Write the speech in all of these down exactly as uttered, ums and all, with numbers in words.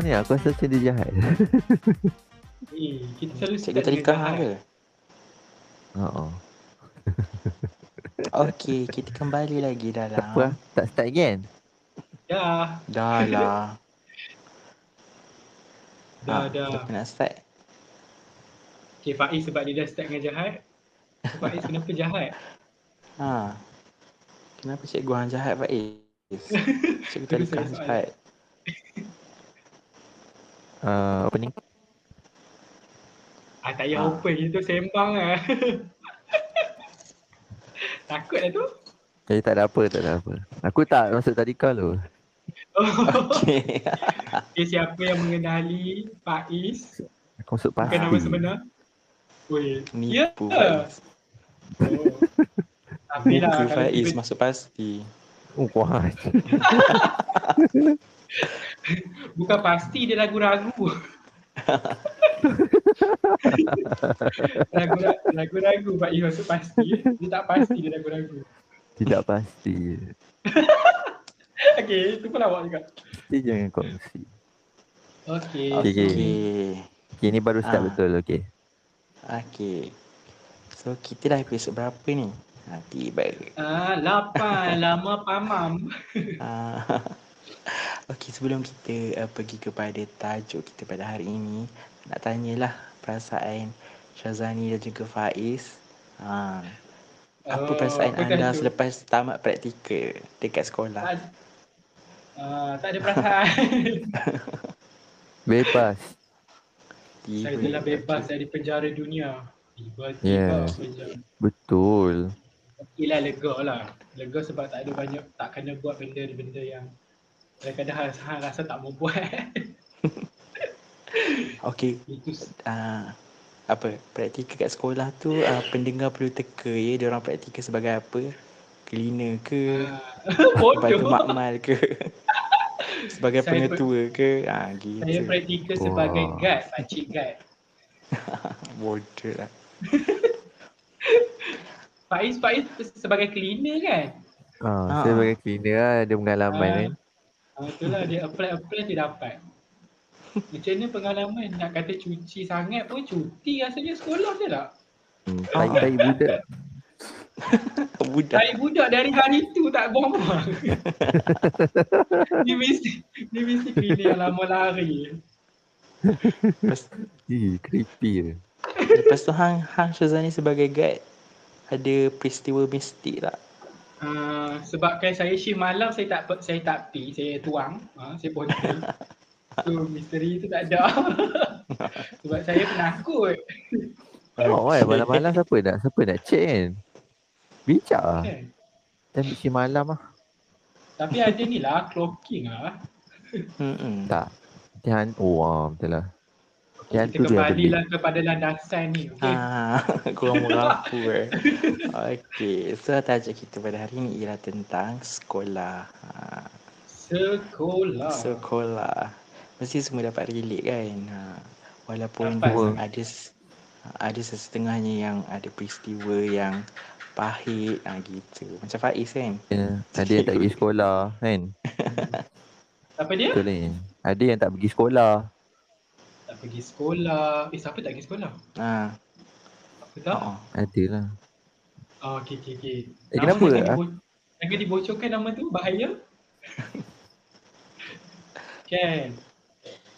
tahu ni, aku rasa macam dia jahat. Eh, kita selalu cakap dia jahat ke? Haa. Okey, kita kembali lagi dalam. Tak apa, tak start again? Dah. Dah lah. Dah, dah. Kita nak start. Okay, Faiz sebab dia dah start dengan jahat. Faiz kenapa jahat? Haa. Kenapa cikgu hang jahat, Faiz? Cikgu Tarikah hang jahat. Uh, opening? Ah, tak payah ah. open, itu sembang lah. Takut lah tu. Eh, tak ada apa, tak ada apa. Aku tak masuk tadika tu. Oh. Okay. Okay, siapa yang mengenali Faiz? Aku masuk pasti. Bukan nama sebenar. Weh, ya. Faiz. Oh. Tapi lah. Nipu Faiz kita... masuk pasti. Oh, kuat. Bukan pasti, dia ragu-ragu. Ragu-ragu Pak Iwan tu pasti. Dia tak pasti, dia ragu-ragu. Tidak pasti. Okay, itu pun awak juga. Dia jangan kongsi. Okay. Okay, okay. Okay, ni baru start ah. betul, okay. Okay. So, kita dah episode berapa ni? Ha, tiba Ah, lapan. Lama pamam. Ah. Okey, sebelum kita uh, pergi kepada tajuk kita pada hari ini, nak tanyalah perasaan Syazani dan juga Faiz. Ha. Apa oh, perasaan anda tajuk selepas tamat praktikal dekat sekolah? Tak, uh, tak ada perasaan. Bebas. Saya telah bebas dari penjara dunia. Tiba-tiba yeah. penjara. Betul. Okey lah, lega lah. Lega sebab tak ada banyak, tak kena buat benda-benda yang kadang-kadang hang rasa tak mau buat. Okey. Uh, apa, praktikal kat sekolah tu uh, pendengar perlu teka ya, dia orang praktikal sebagai apa? Cleaner ke? Bodoh. Makmal ke? Sebagai saya pengetua per- ke? Ah, gitu. Saya praktikal wow. sebagai guard, pakcik guard. Bodoh lah. Faiz, Faiz sebagai cleaner kan? Ah, ha, saya sebagai cleaner lah, ada pengalaman ni. Uh. Eh. Betul lah, dia apply-apply dia dapat. Macam mana pengalaman, nak kata cuci sangat pun cuti rasanya sekolah je tak? Hmm, taik-taik budak. budak. Taik budak dari hari tu tak buang-buang. Dia mesti, dia mesti pilih yang lama lari. Ih, creepy je. Lepas tu hang, hang Syazani sebagai guide, ada peristiwa mistik tak? Uh, sebabkan saya shift malam, saya tak saya tak pi, saya tuang, uh, saya pun pi. So misteri tu tak ada. Sebab saya penakut. Oh, eh, malam-malam siapa nak siapa nak check kan? Bijak ah. Okay. Tapi shift malam ah. Tapi ada ni lah clocking ah. Hmm. Tak. Tihan oh, betul lah. Kita kembalilah kepada landasan ni, okey? Ah, kurang merapu eh. Okey, so tajuk kita pada hari ini ialah tentang sekolah. Ha. Sekolah. Sekolah. Mesti semua dapat relate kan? Ha. Walaupun ada ada sesetengahnya yang ada peristiwa yang pahit ah ha, gitu. Macam Faiz kan? Ya, ada yang tak pergi sekolah kan? Apa dia? Betul ni. Ada yang tak pergi sekolah. Tak pergi sekolah. Eh, siapa tak pergi sekolah? Haa. Apa tak? Oh, adalah. Oh, okey, okey, okey. Eh, nama kenapa? Jangan, dibo- jangan dibocorkan nama tu, bahaya. Kan?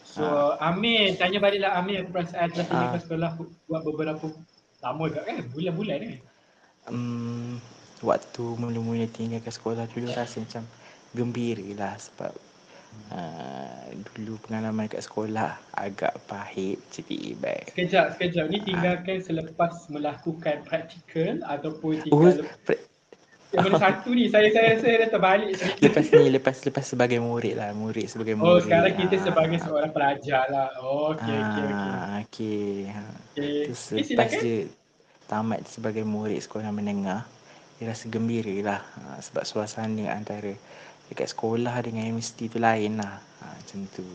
So, ha. Amir, tanya baliklah Amir apa perasaan telah tinggal ha. sekolah buat beberapa lama juga kan? Bulan-bulan kan? Hmm, waktu mula-mula tinggal ke sekolah dulu rasa macam gembira lah sebab Uh, dulu pengalaman kat sekolah agak pahit cik baik. Sekejap, sekejap. Ni tinggalkan uh. selepas melakukan praktikal ataupun tinggal uh, pre- yang mana satu ni, saya saya saya dah terbalik sikit. Lepas ni, lepas lepas sebagai murid lah, murid sebagai murid. Oh, sekarang kita uh. sebagai seorang pelajar lah. Oh, okey, uh, okey, okey. Okey. Okay. Okay. Eh, selepas dia tamat sebagai murid sekolah menengah, dia rasa gembira lah uh, sebab suasana antara dekat sekolah dengan universiti tu lain lah. Ha, macam tu.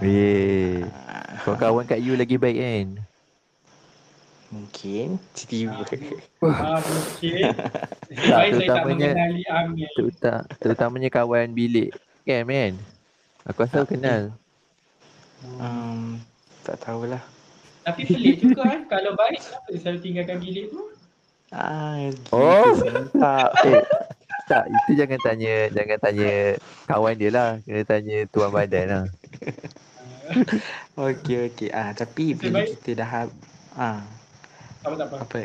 Weh. Ha. Kawan-kawan kat you lagi baik kan? Mungkin. Tiba-tiba. Ha, mungkin. tak, terutamanya, saya tak mengenali Amir. Terutamanya kawan bilik. Kan, man? Aku rasa kenal. um, tak tahulah. Tapi pelik juga kan, kalau baik kenapa dia selalu tinggalkan bilik tu? Ah, oh tak, eh, tak, itu jangan tanya, jangan tanya kawan dia lah, kena tanya tuan badan lah. Okey, okey. Ah, tapi bila kita dah hab- ah, apa tak apa. Apa?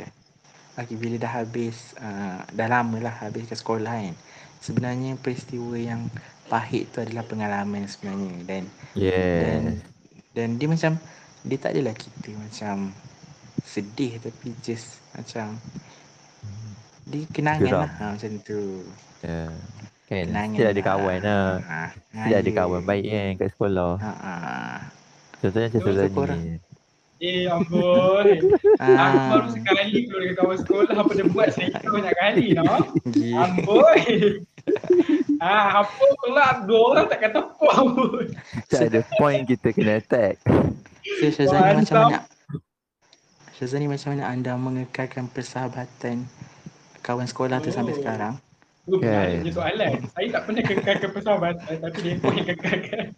Okay, bila dah habis, uh, dah lama lah habis ke sekolah kan. Sebenarnya peristiwa yang pahit tu adalah pengalaman sebenarnya. Dan yeah. dan, dan dia macam, dia tak adalah kita macam sedih tapi just macam dia kenangan Geram. lah ha, macam tu. Yeah. Kan? Kenangan dia ada lah. kawan lah. Ha, dia ada kawan baik kan kat sekolah. Ha, ha. Contohnya macam sekolah ni. Eh amboi, aku baru sekali keluar dengan kawan sekolah, apa dia buat saya banyak kali no? Amboi. Ah, apa pula dua orang tak kata pun. Tak ada point kita kena attack. So Syazani, macam mana Syazani macam mana anda mengekalkan persahabatan kawan sekolah tu oh. sampai sekarang? Itu okay. punya soalan, saya tak pernah kekalkan persahabatan tapi dia pun yang kekalkan.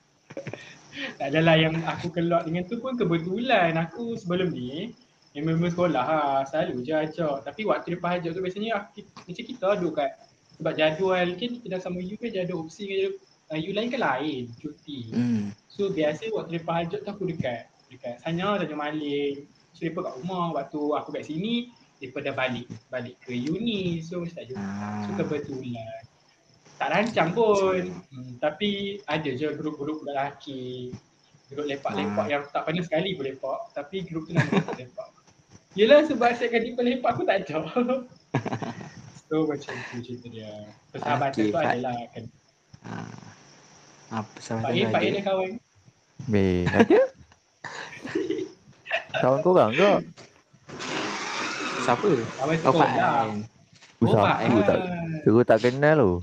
Tak adalah yang aku kelak dengan tu pun kebetulan. Aku sebelum ni memang sekolah ha, selalu je ajak. Tapi waktu lepas ajak tu biasanya aku, macam kita duduk kat, sebab jadual kan kita dah sama you kan, jadual opsi kan, uh, you lain ke lain cuti. mm. So biasa waktu lepas ajak tu aku dekat dekat sana, Tanjung Maling. So mereka kat rumah, waktu aku kat sini mereka dah balik, balik ke uni. So macam tak jumpa. ah. So kebetulan tak rancang pun. hmm, Tapi ada je grup-grup lelaki, grup lepak-lepak hmm. yang tak pandai sekali boleh lepak. Tapi grup tu nak lepak. Yelah, sebab asyik kali lepak aku tak ada. So macam tu cerita dia. Persahabatan okay, tu Fad. adalah kan. Ah, persahabatan tu ada. Pak Yen kawan. Beh, ada? Kawan korang ke? Siapa? Oh, Pak Yen. Oh, Pak Yen. Terus tak kenal tu.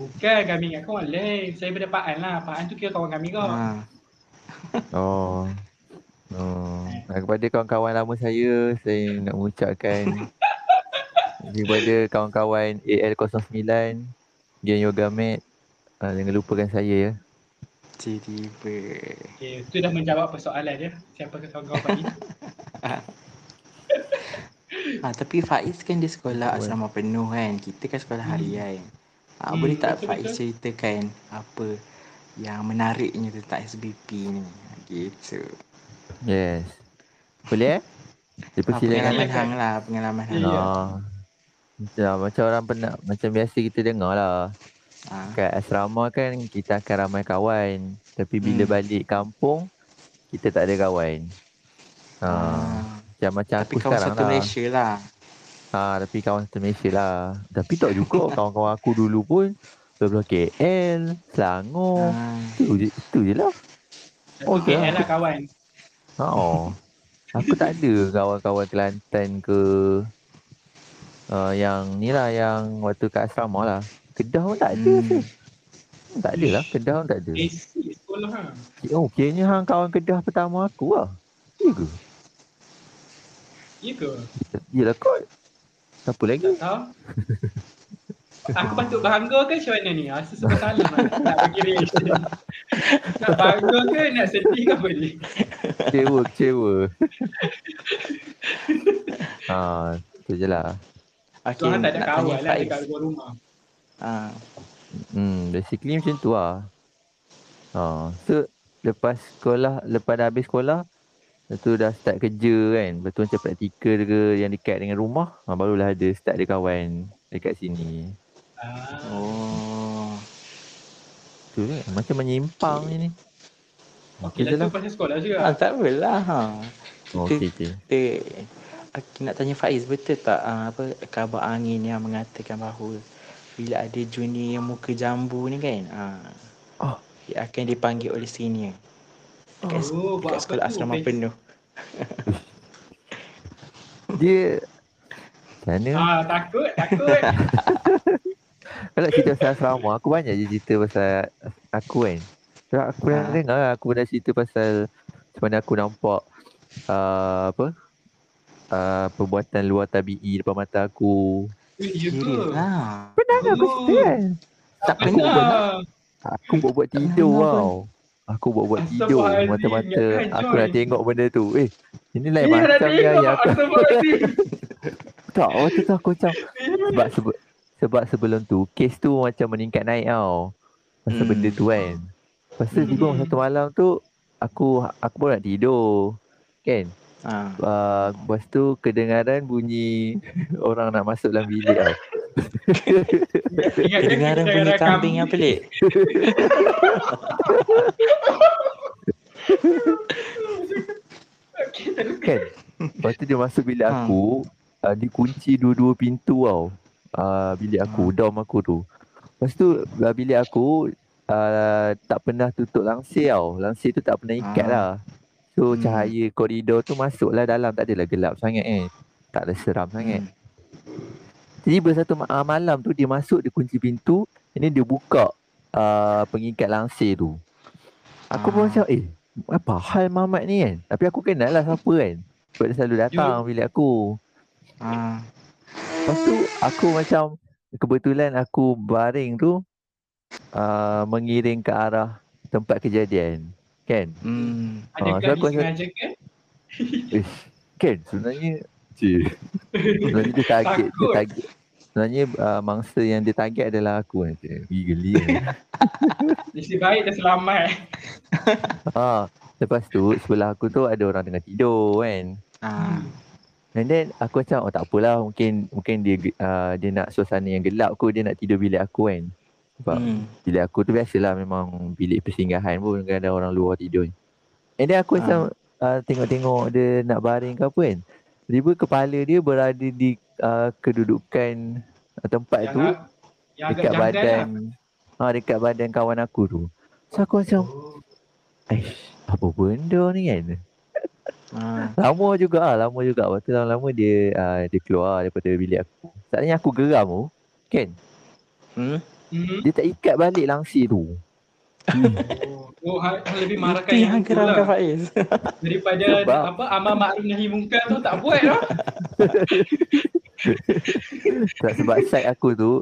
Bukan, kami ingat kawan lain. Saya pada Pak An lah. Pak An tu kira kawan kami kau. Ha. Oh. Oh. Dan kepada kawan-kawan lama saya, saya nak mengucapkan kepada kawan-kawan A L zero nine, Gen Yoga Mat, uh, jangan lupakan saya ya. Tiba-tiba. Okay, tu dah menjawab persoalan ya. Siapa kawan-kawan Faiz? Ha, tapi Faiz kan dia sekolah asrama penuh kan. Kita kan sekolah harian. Hmm. Ah, hmm, boleh tak Faiz ceritakan apa yang menariknya tentang S B P ni? Gitu. Yes. Boleh eh? Lepas ah, pengalaman kan? hang lah, pengalaman yeah. hang. Lah. Macam, macam orang pernah, macam biasa kita dengar lah. Ah. Kat asrama kan kita akan ramai kawan. Tapi bila hmm. balik kampung, kita tak ada kawan. Ah. Ah. Macam tapi aku sekarang lah. Tapi kawan satu Malaysia lah. Ha, tapi kawan Malaysia lah. Tapi tak juga kawan-kawan aku dulu pun sebelah K L, Selangor. Ha. Tu je, tu je lah. Oh, K L lah kawan. Ha, oh. Aku tak ada kawan-kawan Kelantan ke uh, yang ni lah, yang waktu kat asrama lah. Kedah pun tak ada. Hmm. Tak ada lah, Kedah pun tak ada. A C sekolah lah. Oh, kiranya hang kawan Kedah pertama aku lah. Ya ke? Ya ke? Yelah kot. Siapa lagi? Tak tahu. Aku patut bangga ke macam mana ni? Rasa sebab salah tak pergi reaction. Nak bangga ke nak sedih ke boleh? Kecewa, kecewa. Haa, tu je lah. Okay, so, tak ada kawan lah dekat luar rumah. Haa. Hmm, basically macam tu lah. Haa, so lepas sekolah, lepas dah habis sekolah, lepas tu dah start kerja kan. Lepas tu macam praktikal ke yang dekat dengan rumah, ha, barulah ada start ada kawan dekat sini. Ah. Oh. Tu kan, macam menyimpang okay. ni. Okey okay, lah tu pasal sekolah juga. Ha, tak apalah. Ha. Okey okey. Eh, aku nak tanya Faiz, betul tak uh, apa khabar angin yang mengatakan bahawa bila ada junior yang muka jambu ni kan, uh, oh. dia akan dipanggil oleh senior. Dekat, oh, dekat sekolah asrama tu, penuh. Dia mana? Ah, takut, takut. Kalau cerita pasal asrama, aku banyak je cerita pasal aku kan. Sebab aku ha. dah dengar aku pernah cerita pasal macam mana aku nampak uh, apa uh, perbuatan luar tabi'i depan mata aku. Ya ke? Ha. Pernah oh. aku cerita kan? Tak, tak pernah. Aku buat-buat tidur tau. Aku buat-buat tidur mata-mata. Aku dah tengok benda tu. Eh, ini lain yeah, macam yang yang aku tak, waktu tu aku macam sebab, sebe, sebab sebelum tu kes tu macam meningkat naik tau. Pasal hmm. benda tu kan. Pasal tiba hmm. satu malam tu aku aku pun nak tidur kan. Ah. Uh, lepas tu kedengaran bunyi orang nak masuk dalam bilik tau. Dengaran bunyi kambing yang pelik. Kan? Lepas tu dia masuk bilik aku, hmm. uh, dia kunci dua-dua pintu tau. uh, Bilik aku, hmm. dom aku tu. Lepas tu uh, bilik aku uh, tak pernah tutup langsir tau. Langsir tu tak pernah ikat hmm. lah. So hmm. cahaya koridor tu masuklah dalam. Tak adalah gelap sangat eh. Tak ada seram sangat. hmm. Tiba satu malam tu dia masuk, dia kunci pintu, ini dia buka uh, pengikat langsir tu. Aku ah. pun macam eh apa hal mamat ni kan. Tapi aku kenal lah siapa kan, sebab dia selalu datang you... bilik aku. ah. Lepas tu aku macam kebetulan aku baring tu uh, mengiring ke arah tempat kejadian kan. hmm. uh, Adakah so disengaja rasa... kan? eh, kan sebenarnya sebenarnya dia target, dia target. Sebenarnya uh, mangsa yang dia target adalah aku kan. Pergi geli kan. Mesti baik dah selamat. ah, Lepas tu sebelah aku tu ada orang tengah tidur kan. ah. And then aku macam oh tak apalah, mungkin mungkin dia uh, dia nak suasana yang gelap aku, dia nak tidur bilik aku kan. Sebab hmm. bilik aku tu biasalah memang bilik persinggahan pun kadang orang luar tidur. And then aku ah. macam uh, tengok-tengok dia nak baring ke apa kan. Tiba kepala dia berada di uh, kedudukan tempat yang tu ag- dekat badan lah. ha, dekat badan kawan aku tu. So aku macam eh apa benda ni kan. ha. Lama juga ah, lama juga. Waktu lama-lama dia uh, dia keluar daripada bilik aku. Sebenarnya aku geram tu kan. Hmm? Mm-hmm. Dia tak ikat balik langsir tu. Hmm. Oh, oh, lebih marahkan yang itu lah Faiz. Daripada apa, amar makruf nahi mungkar tu tak buat lah. Tak, sebab side aku tu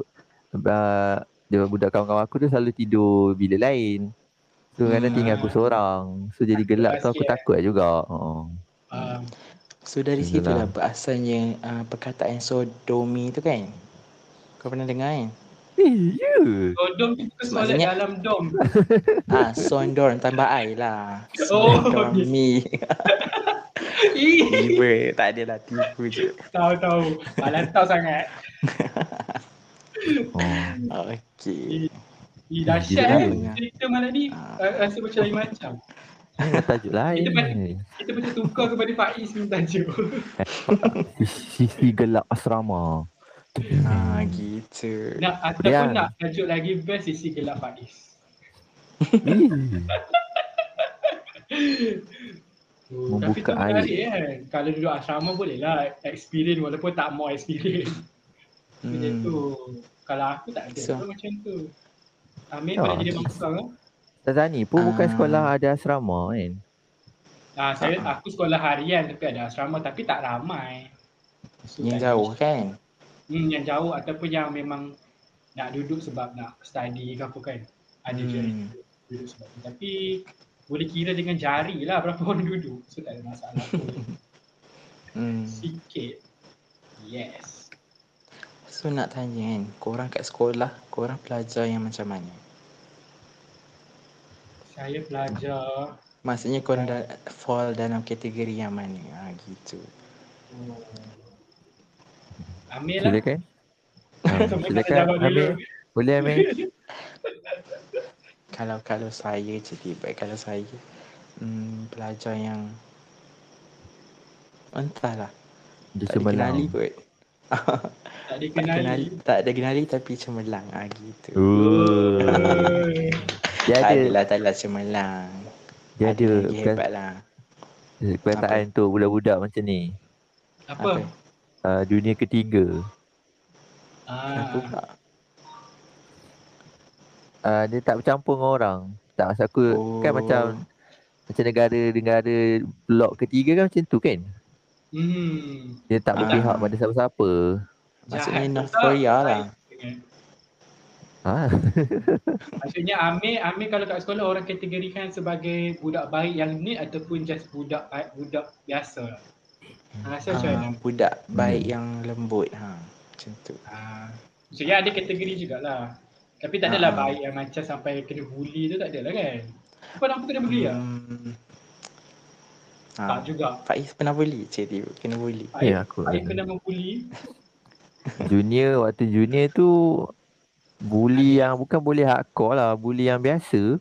uh, dia budak kawan-kawan aku tu selalu tidur bilik lain. So hmm. kadang tinggal aku seorang. So jadi gelap tu aku takut juga. uh. Uh. So dari situ lah berasalnya uh, perkataan sodomi tu kan. Kau pernah dengar kan? Yeah. Sodom kita solat dalam dom. Ah, sondorm tambah I lah. Oh, sodomi. Tiba, tak adalah tipu je. Tahu-tahu, alantau sangat. Oh, okey. Ini dahsyat eh, cerita malam ni. Ah. Rasa macam lain macam. Ini tajuk lain. Kita, kita macam tukar kepada Faiz ni tajuk. Sisi gelap asrama. Ah, gitu. Nak ataupun nak tajuk lagi best sisi gelap Faiz. Oh, tapi tu menarik kan. Kalau duduk asrama boleh lah experience walaupun tak more experience. hmm. Macam tu. Kalau aku tak ada so. macam tu. Amin oh, boleh jadi bangsa kan? Tazani pun ah. bukan sekolah ada asrama kan? Ah, saya, ah. aku sekolah harian tapi ada asrama tapi tak ramai. So, yang jauh kan? Hmm, yang jauh ataupun yang memang nak duduk sebab nak study ke apa kan. Ada hmm. je duduk sebab tu. Tapi boleh kira dengan jari lah berapa orang duduk. So tak ada masalah pun. hmm. Sikit. Yes. So nak tanya kan, korang kat sekolah, korang pelajar yang macam mana? Saya pelajar. Maksudnya korang dah fall dalam kategori yang mana? Ha, gitu. Hmm. Amir lah. Silakan. Hmm, silakan Amir. Boleh Amir. Kalau kalau saya cerita kalau saya hmm, pelajar yang entahlah. Dia tak dikenali kot. Tak dikenali. Tak ada dikenali tapi cemerlang. Ah gitu. Oh. Dia ada lah tak lah cemerlang. Dia ada hebatlah. Perkataan tu budak-budak macam ni. Apa? Apa? Uh, dunia ketiga. Ah. Uh, dia tak bercampur dengan orang. Tak maksud aku oh. kan macam macam negara-negara blok ketiga kan macam tu kan. Hmm. Dia tak berpihak ah. pada siapa-siapa. Maksudnya North Korea lah. Ah. Maksudnya Amir, Amir kalau kat sekolah orang kategorikan sebagai budak baik yang ni ataupun just budak budak biasa lah. Ha, so ah, budak baik hmm. yang lembut. Ha, macam tu. Ah. So ya, ada kategori jugalah. Tapi tak adalah ah. baik yang macam sampai kena bully tu, tak adalah kan? Kau nampak kena bully hmm. lah? Ha. Tak juga. Faiz pernah bully? Cik Tiba kena bully. Faiz, ya, aku. Faiz kena membuli. Junior, waktu junior tu bully yang bukan boleh hardcore lah. Bully yang biasa.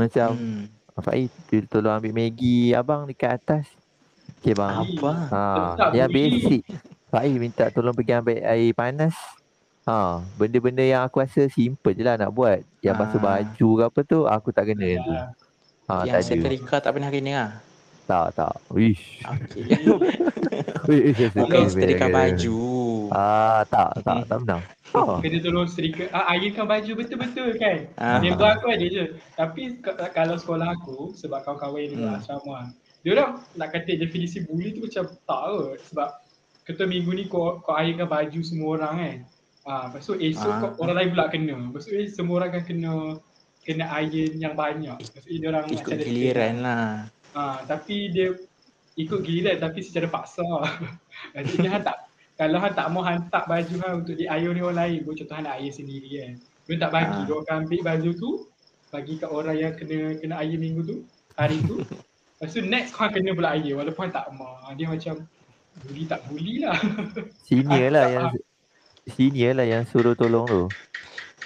Macam hmm. Faiz tolong ambil Maggi abang dekat atas. Okay bang, apa? Ha, yang basic. Faiz minta tolong pergi ambil air panas. Ha, benda-benda yang aku rasa simple je lah nak buat. Yang ha. basuh baju ke apa tu, aku tak kena ya. tu. Ha, yang seterika tak pernah kena lah? Tak, tak. Wish. Okay. Bukan seterika baju. Ah, tak, tak, tak pernah. Oh. Kena tolong seterika, ah, ironkan baju betul-betul kan? Ah. Dia buat aku ada je. Tapi kalau sekolah aku, sebab kawan-kawan yang hmm. asrama diorang nak kata definisi bully tu macam tak kot, sebab ketua minggu ni kau, kau airkan baju semua orang kan. Ah, lepas tu esok ah. orang lain pula kena. Lepas tu eh, semua orang kan kena kena iron yang banyak. Lepas tu diorang ikut macam giliran ada, lah. Ah, tapi dia ikut giliran tapi secara paksa. Maksudnya Han tak, kalau Han tak mau hantar baju Han untuk di iron ni orang lain, buat contoh Han nak iron sendiri kan. Dia tak bagi, ah. dia akan ambil baju tu bagi kat orang yang kena kena iron minggu tu, hari tu. Lepas tu next korang kena pula air walaupun tak mak. Dia macam bully tak bully lah. Senior lah yang senior lah yang suruh tolong tu.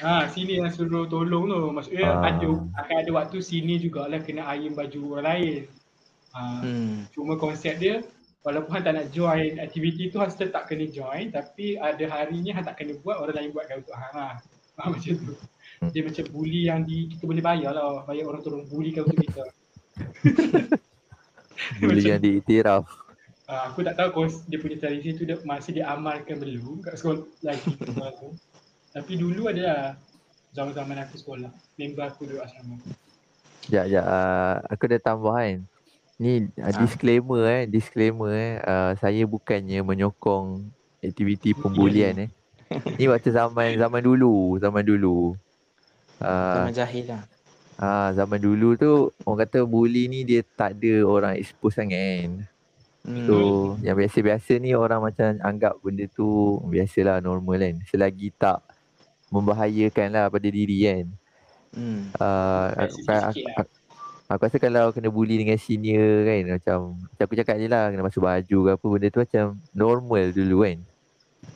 Ha, senior yang suruh tolong tu. Maksudnya ha. ada, akan ada waktu senior jugalah kena iron baju orang lain. Ha, hmm. Cuma konsep dia walaupun Han tak nak join aktiviti tu, Han still tak kena join. Tapi ada harinya Han tak kena buat, orang lain buatkan untuk Han lah. Ha, macam tu. Dia macam bully yang di, kita boleh bayar lah. Bayar orang tolong bullykan untuk kita. Boleh yang diiktiraf. Uh, aku tak tahu kos dia punya tradisi tu dia, masih diamalkan belum kat sekolah lagi sekolah tu. Tapi dulu adalah zaman-zaman aku sekolah, member aku duduk asrama. Ya ya, uh, aku ada tambahan. Ni uh, disclaimer eh, disclaimer eh, uh, saya bukannya menyokong aktiviti pembulian eh. Ni waktu zaman zaman dulu, zaman dulu. Uh, zaman jahil lah. Ah, zaman dulu tu orang kata bully ni dia tak ada orang expose sangat kan. Hmm. So yang biasa-biasa ni orang macam anggap benda tu biasalah, normal kan. Selagi tak membahayakan lah pada diri kan. Hmm. Uh, aku, aku, aku, aku rasa kalau kena bully dengan senior kan, macam macam aku cakap je lah, kena masuk baju ke apa, benda tu macam normal dulu kan.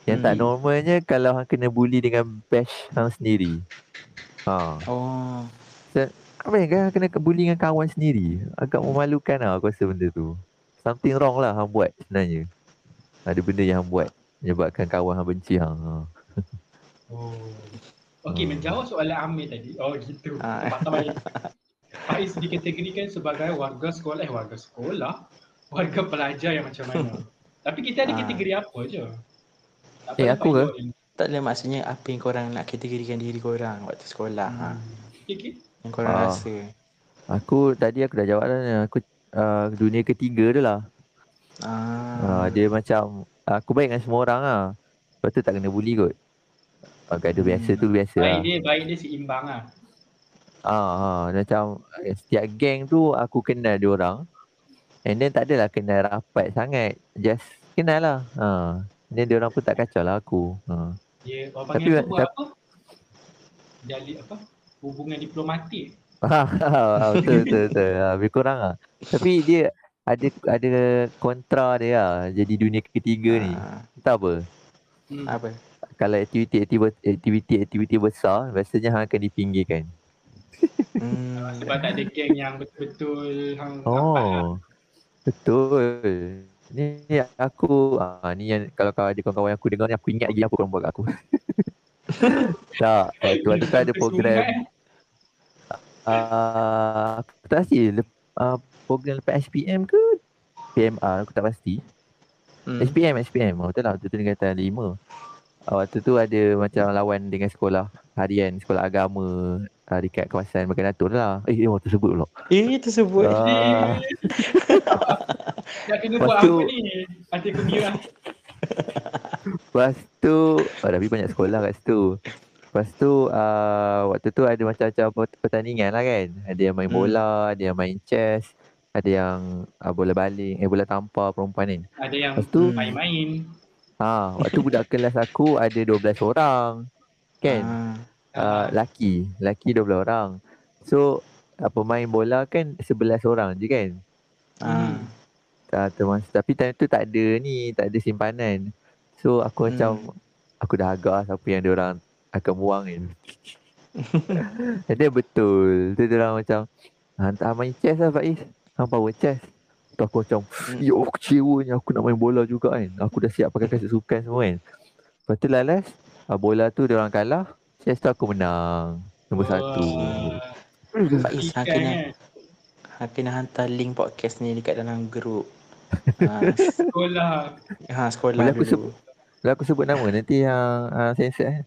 Yang hmm. tak normalnya kalau hang kena bully dengan bash hang sendiri. Ha. Oh. So, apa yang kena bully dengan kawan sendiri? Agak memalukan lah aku rasa benda tu. Something wrong lah hang buat sebenarnya. Ada benda yang hang buat menyebabkan kawan hang benci hang. Oh. Okey, hmm. menjawab soalan Amir tadi. Oh gitu. Ah. Faiz dikategorikan sebagai warga sekolah, eh warga sekolah, warga pelajar yang macam mana? Tapi kita ada kategori ah. apa je? Tak eh aku ke? Tak boleh, maksudnya apa yang korang nak kategorikan diri korang waktu sekolah. Hmm. Ha. Okey. Yang korang uh, rasa. Aku tadi aku dah jawab dah, aku uh, dunia ketiga tu lah. Ah. Uh, dia macam aku baik dengan semua orang lah. Lepas tu tak kena bully kot. Uh, gaduh hmm. biasa tu biasa baik lah. Baik dia, baik dia seimbang lah. Uh, uh, macam setiap geng tu aku kenal dia orang. And then tak adalah kenal rapat sangat. Just kenal lah. Uh. And then dia orang pun tak kacau lah aku. Uh. Dia orang panggil aku buat apa? Jali apa? Hubungan diplomatik. Haa, betul betul betul. Lebih kurang lah. Tapi dia ada ada kontra dia lah. Jadi dunia ketiga ni. Entah apa. Hmm. Apa? Kalau aktiviti-aktiviti besar, biasanya hang akan dipinggirkan. Hmm. Sebab tak ada geng yang betul-betul hang oh, lah. Betul. Ni aku, ah, ni yang kalau ada kawan-kawan aku dengar ni, aku ingat lagi apa korang buat kat aku. Tak, waktu waktu tu ada program uh, aku tak pasti uh, program lepas S P M ke P M R, aku tak pasti. hmm. S P M, S P M, oh, betul lah, waktu tu Negara lima. uh, Waktu tu ada macam lawan dengan sekolah harian, sekolah agama uh, dekat kawasan Baganatur lah. Eh, oh, tersebut pula. Eh, tersebut uh, dah kena buat apa ni? Hati gembira. Lepas tu, oh, tapi banyak sekolah kat situ. Lepas tu uh, waktu tu ada macam-macam pertandingan lah kan. Ada yang main bola, hmm. ada yang main chess, ada yang uh, bola baling, eh bola tampar perempuan ni. Ada yang tu, main-main. Ha, waktu budak kelas aku ada dua belas orang kan. Ah. Uh, laki, laki dua belas orang. So uh, pemain bola kan sebelas orang je kan. Ah. Tak termasuk, tapi time tu tak ada ni, tak ada simpanan. So aku hmm. macam aku dah agak siapa yang dia orang akan buang kan. Jadi betul. Tu dia orang macam hantar main chess lah Faiz. Hang power chess. Tu aku macam yo hmm. kecewanya aku nak main bola juga kan. Aku dah siap pakai kasut sukan semua kan. Lepas tu lalas bola tu dia orang kalah. Chess tu aku menang. Nombor oh. satu. Faiz hang kena, hang kena hantar link podcast ni dekat dalam grup. Ha, sekolah. Ha, sekolah. Bila aku sebut, bila aku sebut nama nanti yang uh, sensor eh.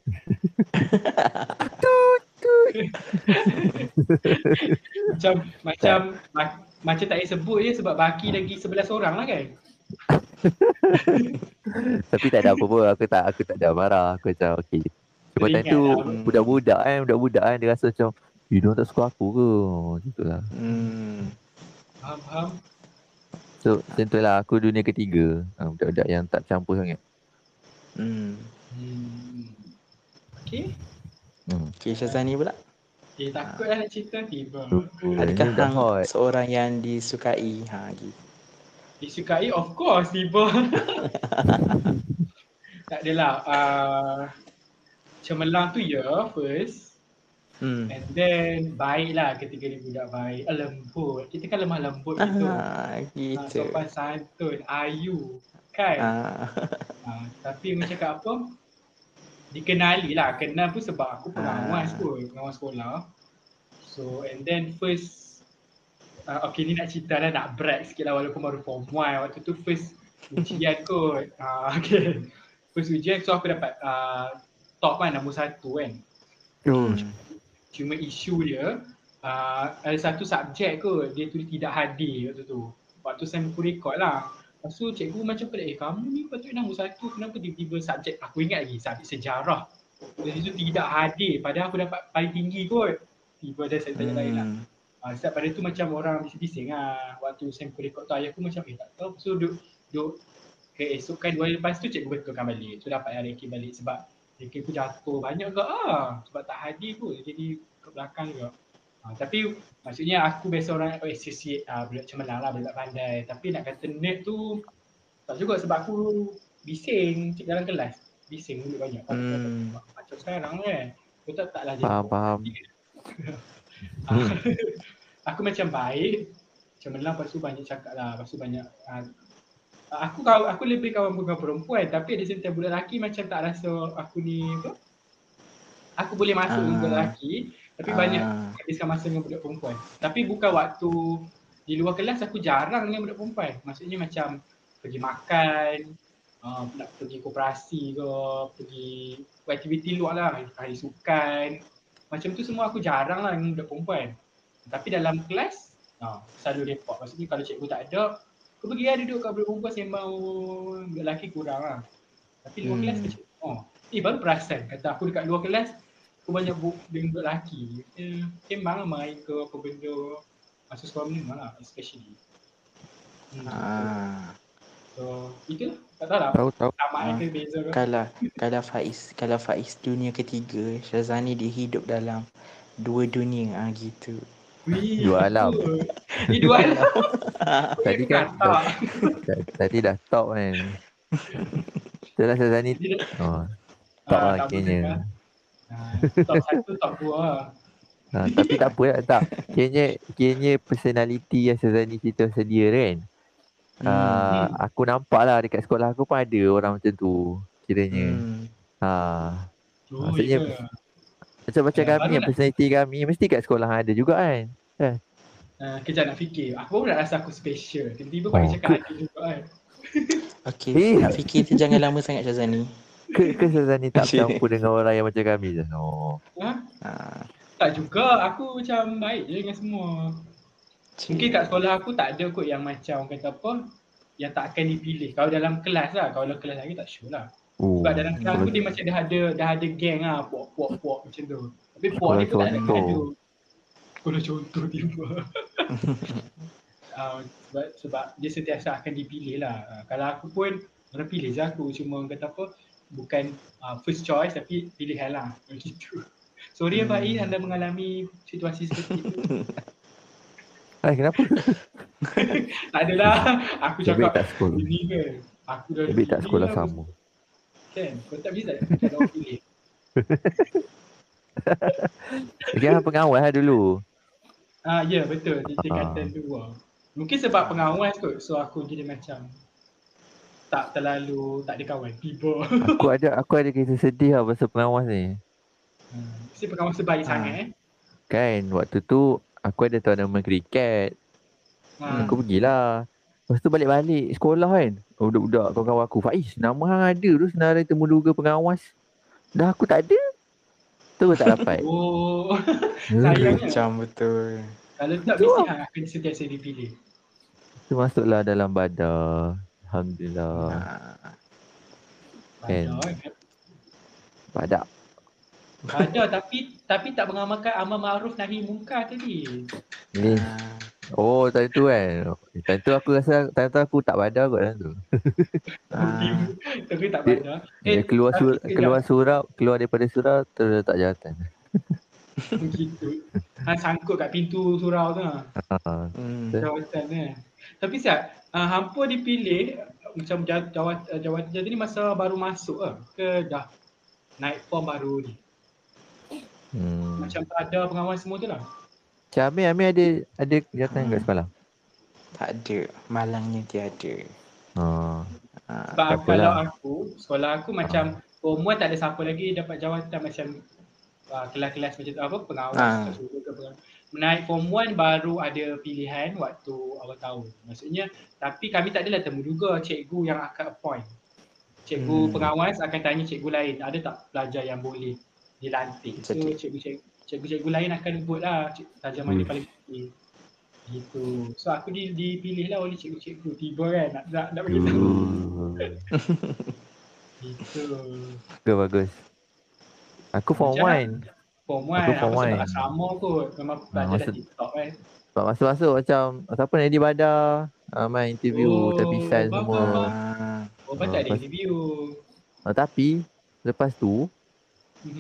Tut tut. Macam macam ma- macam tak disebut je sebab baki lagi sebelas orang lah kan. Tapi tak ada apa-apa, aku tak aku tak ada marah, aku macam okey. Sebab tadi tu lah. budak-budak kan, budak-budak kan dia rasa macam you don't tak suka aku ke, gitulah. Hmm. Faham faham. So macam tu lah, aku dunia ketiga, ha, budak-budak yang tak campur sangat. Hmm. Hmm. Okay. Hmm. Okay, Syazani pula. Eh, takut lah nak cerita tiba. Adakah hang seorang yang disukai? Ha, gitu. Disukai of course tiba. Tak adalah. Uh, cemerlang tu ya, yeah, first. Hmm. And then baiklah ketika ni budak baik, lembut. Kita kan lemah lembut gitu. Ah, gitu. Ha, sopan santun, ayu kan. Ah. Ha, tapi macam kat apa? Dikenali lah, kenal pun sebab aku pengawas ah. pun, pengawas sekolah. So and then first uh, okay ni nak cerita lah, nak brag sikit lah walaupun baru form one. Waktu tu first ujian kot. Uh, okay. First ujian so aku dapat uh, top kan, nombor satu kan. Hmm. Cuma isu dia, uh, ada satu subjek ke dia tulis tidak hadir waktu tu. Waktu saya aku record lah. Lepas tu cikgu macam kata, eh kamu ni patut nombor satu, kenapa tiba-tiba subjek, aku ingat lagi subjek sejarah. Lepas tu tidak hadir, padahal aku dapat paling tinggi kot. Tiba ada saya tanya hmm. lain lah. Uh, sebab pada tu macam orang bising-bising lah. Waktu saya aku record tu ayah aku macam, eh tak tahu. So duk, duk keesokan dua hari lepas tu cikgu betulkan balik. So dapat ranking balik sebab ranking aku jatuh banyak juga ah. Sebab tak hadir pun jadi ke belakang juga. Ha, tapi maksudnya aku biasa orang associate uh, budak cemerlang lah, budak pandai. Tapi nak kata nerd tu tak juga sebab aku bising cik dalam kelas. Bising dulu banyak. Hmm. Macam sekarang kan. Aku tak taklah jadi. Faham, faham. Aku macam baik, cemerlang lepas tu banyak cakap lah. Lepas tu banyak. Uh, aku aku lebih kawan dengan perempuan tapi ada setiap budak lelaki macam tak rasa aku ni apa. Aku boleh masuk dengan budak lelaki. Tapi ah. banyak habiskan masa dengan budak perempuan. Tapi bukan waktu di luar kelas aku jarang dengan budak perempuan. Maksudnya macam pergi makan, uh, nak pergi koperasi ke, pergi aktiviti luar lah, hari sukan. Macam tu semua aku jarang lah dengan budak perempuan. Tapi dalam kelas, uh, selalu report. Maksudnya kalau cikgu tak ada, aku pergi lah duduk kat budak perempuan sembang budak lelaki kurang lah. Tapi luar hmm. kelas macam, oh, eh baru perasan kata aku dekat luar kelas aku banyak buku dengan budak lelaki. Eh, memang lah main ke apa benda masa sekolah menengah lah especially. Hmm. Ah. So, itulah. Tak tahu lah. Tahu, tahu. Sama ah. ke beza ke. Kalau, kalau Faiz, kalau Faiz dunia ketiga, Syazani dia hidup dalam dua dunia ah gitu. Wih, dua alam. Ini dua alam. Tadi kan, dah, tadi dah top kan. Itulah Syazani. Oh, top ah, lah kayaknya. Top satu, top dua lah. Ha, tapi tak apa lah, tak. Kayaknya, kayaknya personality yang Syazani cerita sedia kan. Hmm. Uh, aku nampak lah dekat sekolah aku pun ada orang macam tu. Kiranya. Hmm. Ha. Oh, maksudnya yeah. macam-macam yeah, kami, personality nak... kami mesti kat sekolah ada juga kan. Eh. Uh, kejap nak fikir. Aku baru nak rasa aku special. Tiba-tiba oh. pakai cakap ada juga kan. Okay, eh. nak fikir tu jangan lama sangat Syazani. Ke, ke Syazani tak campur dengan orang yang macam kami je? No. Ha? Ha. Tak juga. Aku macam baik je dengan semua. Cik. Mungkin kat sekolah aku tak ada kot yang macam kata apa yang tak akan dipilih. Kalau dalam kelas lah. Kalau dalam kelas lagi tak sure lah. Oh, sebab dalam kelas tu dia macam dah ada dah ada geng lah, puak-puak macam tu. Tapi puak ni tu tak ada kadu. Kalau contoh tiba. uh, sebab, sebab dia sentiasa akan dipilih lah. Uh, kalau aku pun orang pilih je aku, cuma orang kata apa, bukan uh, first choice tapi pilihan lah macam tu. Sorry hmm. Faiz, anda mengalami situasi seperti itu. Eh kenapa? Tak adalah, aku cakap ini ke. Aku dah lebih tak sekolah lah, sama. Kan, kau tak boleh tak ada orang pilih. Dia pengawal lah dulu. Ah, ya yeah, betul, dia cakap dua. Mungkin sebab pengawal kot, so aku jadi macam tak terlalu, tak ada kawan, tiba. Aku ada aku ada kisah sedih lah pasal pengawas ni. Hmm, mesti pengawas sebaik ha. sangat eh. Kan, waktu tu aku ada tournament kriket. Ha. Aku pergilah. Lepas tu balik-balik sekolah kan. Oh, budak-budak kawan-kawan aku, Faiz, nama hang ada tu senarai temuduga pengawas. Dah aku tak ada. Tu tak dapat. Oh. Sayang macam betul. Kalau tak mesti hang akan sentiasa dipilih. Tu masuklah dalam badar. Alhamdulillah. Kan. Badak. Badak tapi tapi tak mengamalkan amar ma'ruf nahi munkar tadi. Ni. Oh, time tu kan. Time tu aku rasa time tu aku tak badak kot dalam tu. Tapi tak badak. Dia keluar surau, keluar surau, keluar daripada surau terletak jahatan. Begitu. Hang sangkut kat pintu surau tu ah. Ha. Jahatan eh. Tapi siap Uh, hampa dipilih macam jawat, jawatan jadi ni masa baru masuk lah, ke dah naik form baru ni? Hmm. Macam ada pengawas semua tu lah. Cik Amir, Amir ada ada jawatan hmm. kat sekolah? Tak ada, malangnya tiada. Oh. Uh, Sebab aku, kalau aku, sekolah aku macam oh. umur tak ada siapa lagi dapat jawatan macam uh, kelas-kelas macam tu apa, pengawas uh. suruh ke pengawas. Naik form one baru ada pilihan waktu awal tahun. Maksudnya, tapi kami tak adalah temuduga cikgu yang akan appoint. Cikgu hmm. pengawas akan tanya cikgu lain, ada tak pelajar yang boleh dilantik. So cikgu-cikgu lain akan buatlah pelajar mana hmm. paling penting. Gitu. So aku dipilih lah oleh cikgu-cikgu. Tiba kan nak, nak, nak bagi tahu. Gitu. Bagus-bagus. Aku form one. Form one, aku form one. Sama kot, memang belajar dah TikTok kan. Sebab masuk-masuk macam, siapa nak di badar, uh, main interview, oh, terpisah semua. Oh, pasal ada interview. Uh, tapi, lepas tu,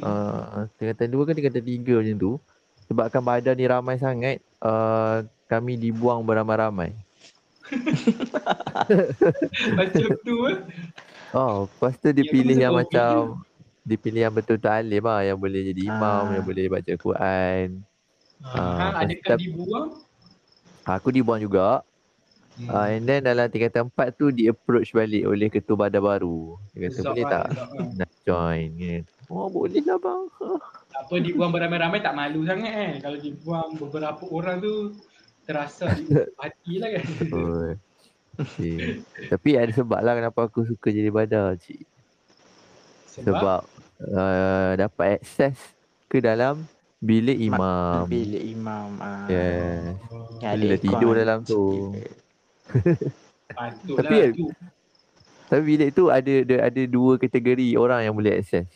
uh, tingkatan dua kan tingkatan tiga macam tu. Sebabkan badar ni ramai sangat, uh, kami dibuang beramai-ramai. Macam tu eh? Oh, lepas tu dia ya, pilih yang macam video. Dipilih yang betul-betul alim lah, yang boleh jadi imam, ah. yang boleh baca Quran. Ah, ah, adakah dibuang? Aku dibuang juga. Hmm. Ah, and then dalam tingkatan empat tu di-approach balik oleh ketua badar baru. Dia kata, Zab boleh tak? Zab nak join. Yeah. Oh, boleh lah bang. Tak apa, dibuang beramai-ramai tak malu sangat eh. Kalau dibuang beberapa orang tu terasa hati lah kan. Oh. Okay. Tapi ada sebab lah kenapa aku suka jadi badar, cik. Sebab, Sebab uh, dapat akses ke dalam bilik imam. Bilik imam. Ah. Yes. Yeah. Bila tidur dalam tu. Tapi tu. Tapi bilik tu ada ada dua kategori orang yang boleh akses.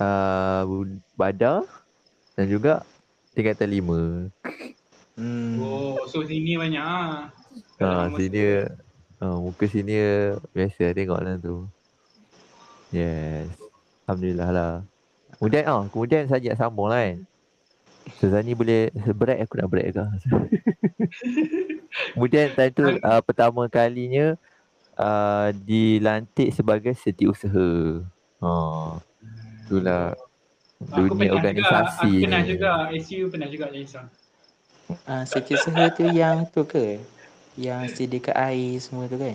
Uh, badar dan juga tingkatan lima. Hmm. Oh, so sini banyak ah. Ha, sini uh, muka sini biasa tengoklah tu. Yes. Alhamdulillah lah. Kemudian ah, oh, kemudian saja sambung lah kan. Suzani boleh break, aku nak break ke? Kemudian time tu uh, pertama kalinya uh, dilantik sebagai setiausaha. Ha. Oh, itulah dunia organisasi. Aku pernah juga, S U pernah juga Jason. Ah, uh, setiausaha tu yang tu ke? Yang sedekah air semua tu kan?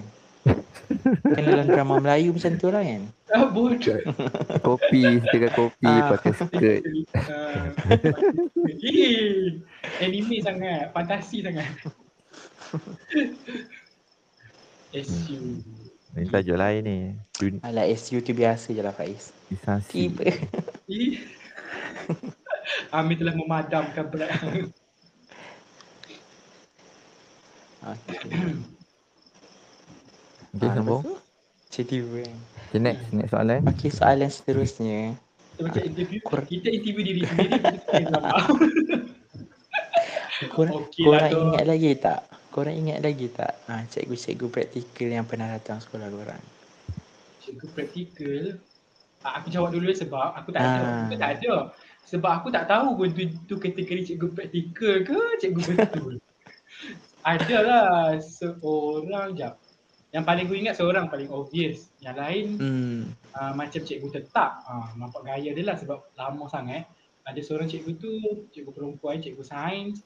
Kan dalam drama Melayu macam tu lah kan? Ah, bodoh. Kopi, setengah kopi, ah. pakai skirt. Yeay, anime sangat, fantasi sangat. S U. Ini tajuk lain ni. Alah, S U tu biasa je lah Faiz. Isasi. Tiba. Amir telah memadamkan berat. Okay. Dia ah, nombor? Cik tiba kan. Okay, next, next soalan. Okay, soalan seterusnya. Macam interview, kita interview diri sendiri. Korang, okay, korang ingat lagi tak? Korang ingat lagi tak? Ha, cikgu-cikgu praktikal yang pernah datang sekolah korang. Cikgu praktikal? Ha, aku jawab dulu sebab aku tak ha. ada. Aku tak ada. Sebab aku tak tahu pun tu, tu kategori cikgu praktikal ke cikgu betul. Adalah seorang jap. Yang paling aku ingat seorang paling obvious. Yang lain hmm. uh, macam cikgu tetap. Uh, nampak gaya dia lah sebab lama sangat. Ada seorang cikgu tu, cikgu perempuan, cikgu sains.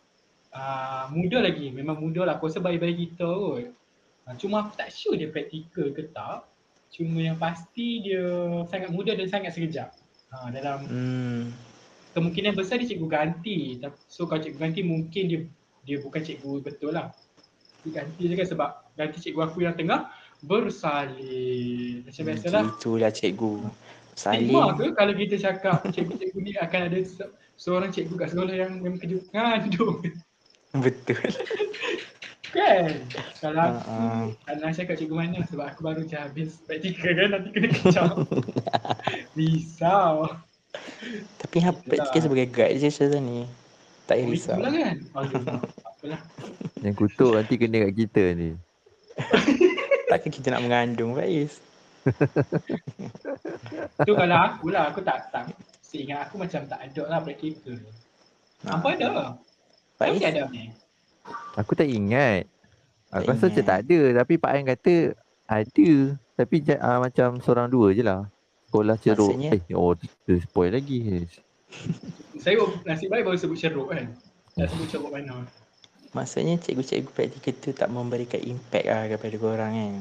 Uh, muda lagi, memang muda lah. Aku rasa baik-baik kita kot. Uh, cuma aku tak sure dia praktikal ke tak. Cuma yang pasti dia sangat muda dan sangat sekejap. Uh, dalam hmm. kemungkinan besar dia cikgu ganti. So kalau cikgu ganti mungkin dia dia bukan cikgu betul lah. Dia ganti je kan sebab ganti cikgu aku yang tengah bersalin. Macam biasa lah. Itulah cikgu. Salin. Stigma ke kalau kita cakap cikgu-cikgu ni akan ada se- seorang cikgu kat sekolah yang memang kerja ngandung. Betul. Kan? Kalau aku, uh-uh. anak cakap cikgu mana sebab aku baru je habis praktikal kan nanti kena kecam. Risau. Tapi hak praktikal sebagai guide je macam ni. Tak payah risau. Itulah kan? Apalah. Yang kutuk nanti kena kat kita ni. Takkan kita nak mengandung Faiz. Tu kalau aku lah, aku tak tak. Seingat aku macam tak ada lah praktikal. Apa ada? Faiz ada ni. Aku tak ingat. Aku tak rasa macam tak ada tapi Pak Ain kata ada. Tapi uh, macam seorang dua je lah. Sekolah Ceruk. Maksudnya? Eh, oh, spoil lagi. Saya nasib baik baru sebut Ceruk kan. Dah sebut Ceruk mana. Maksudnya cikgu-cikgu praktikal tu tak memberikan impact lah kepada korang kan?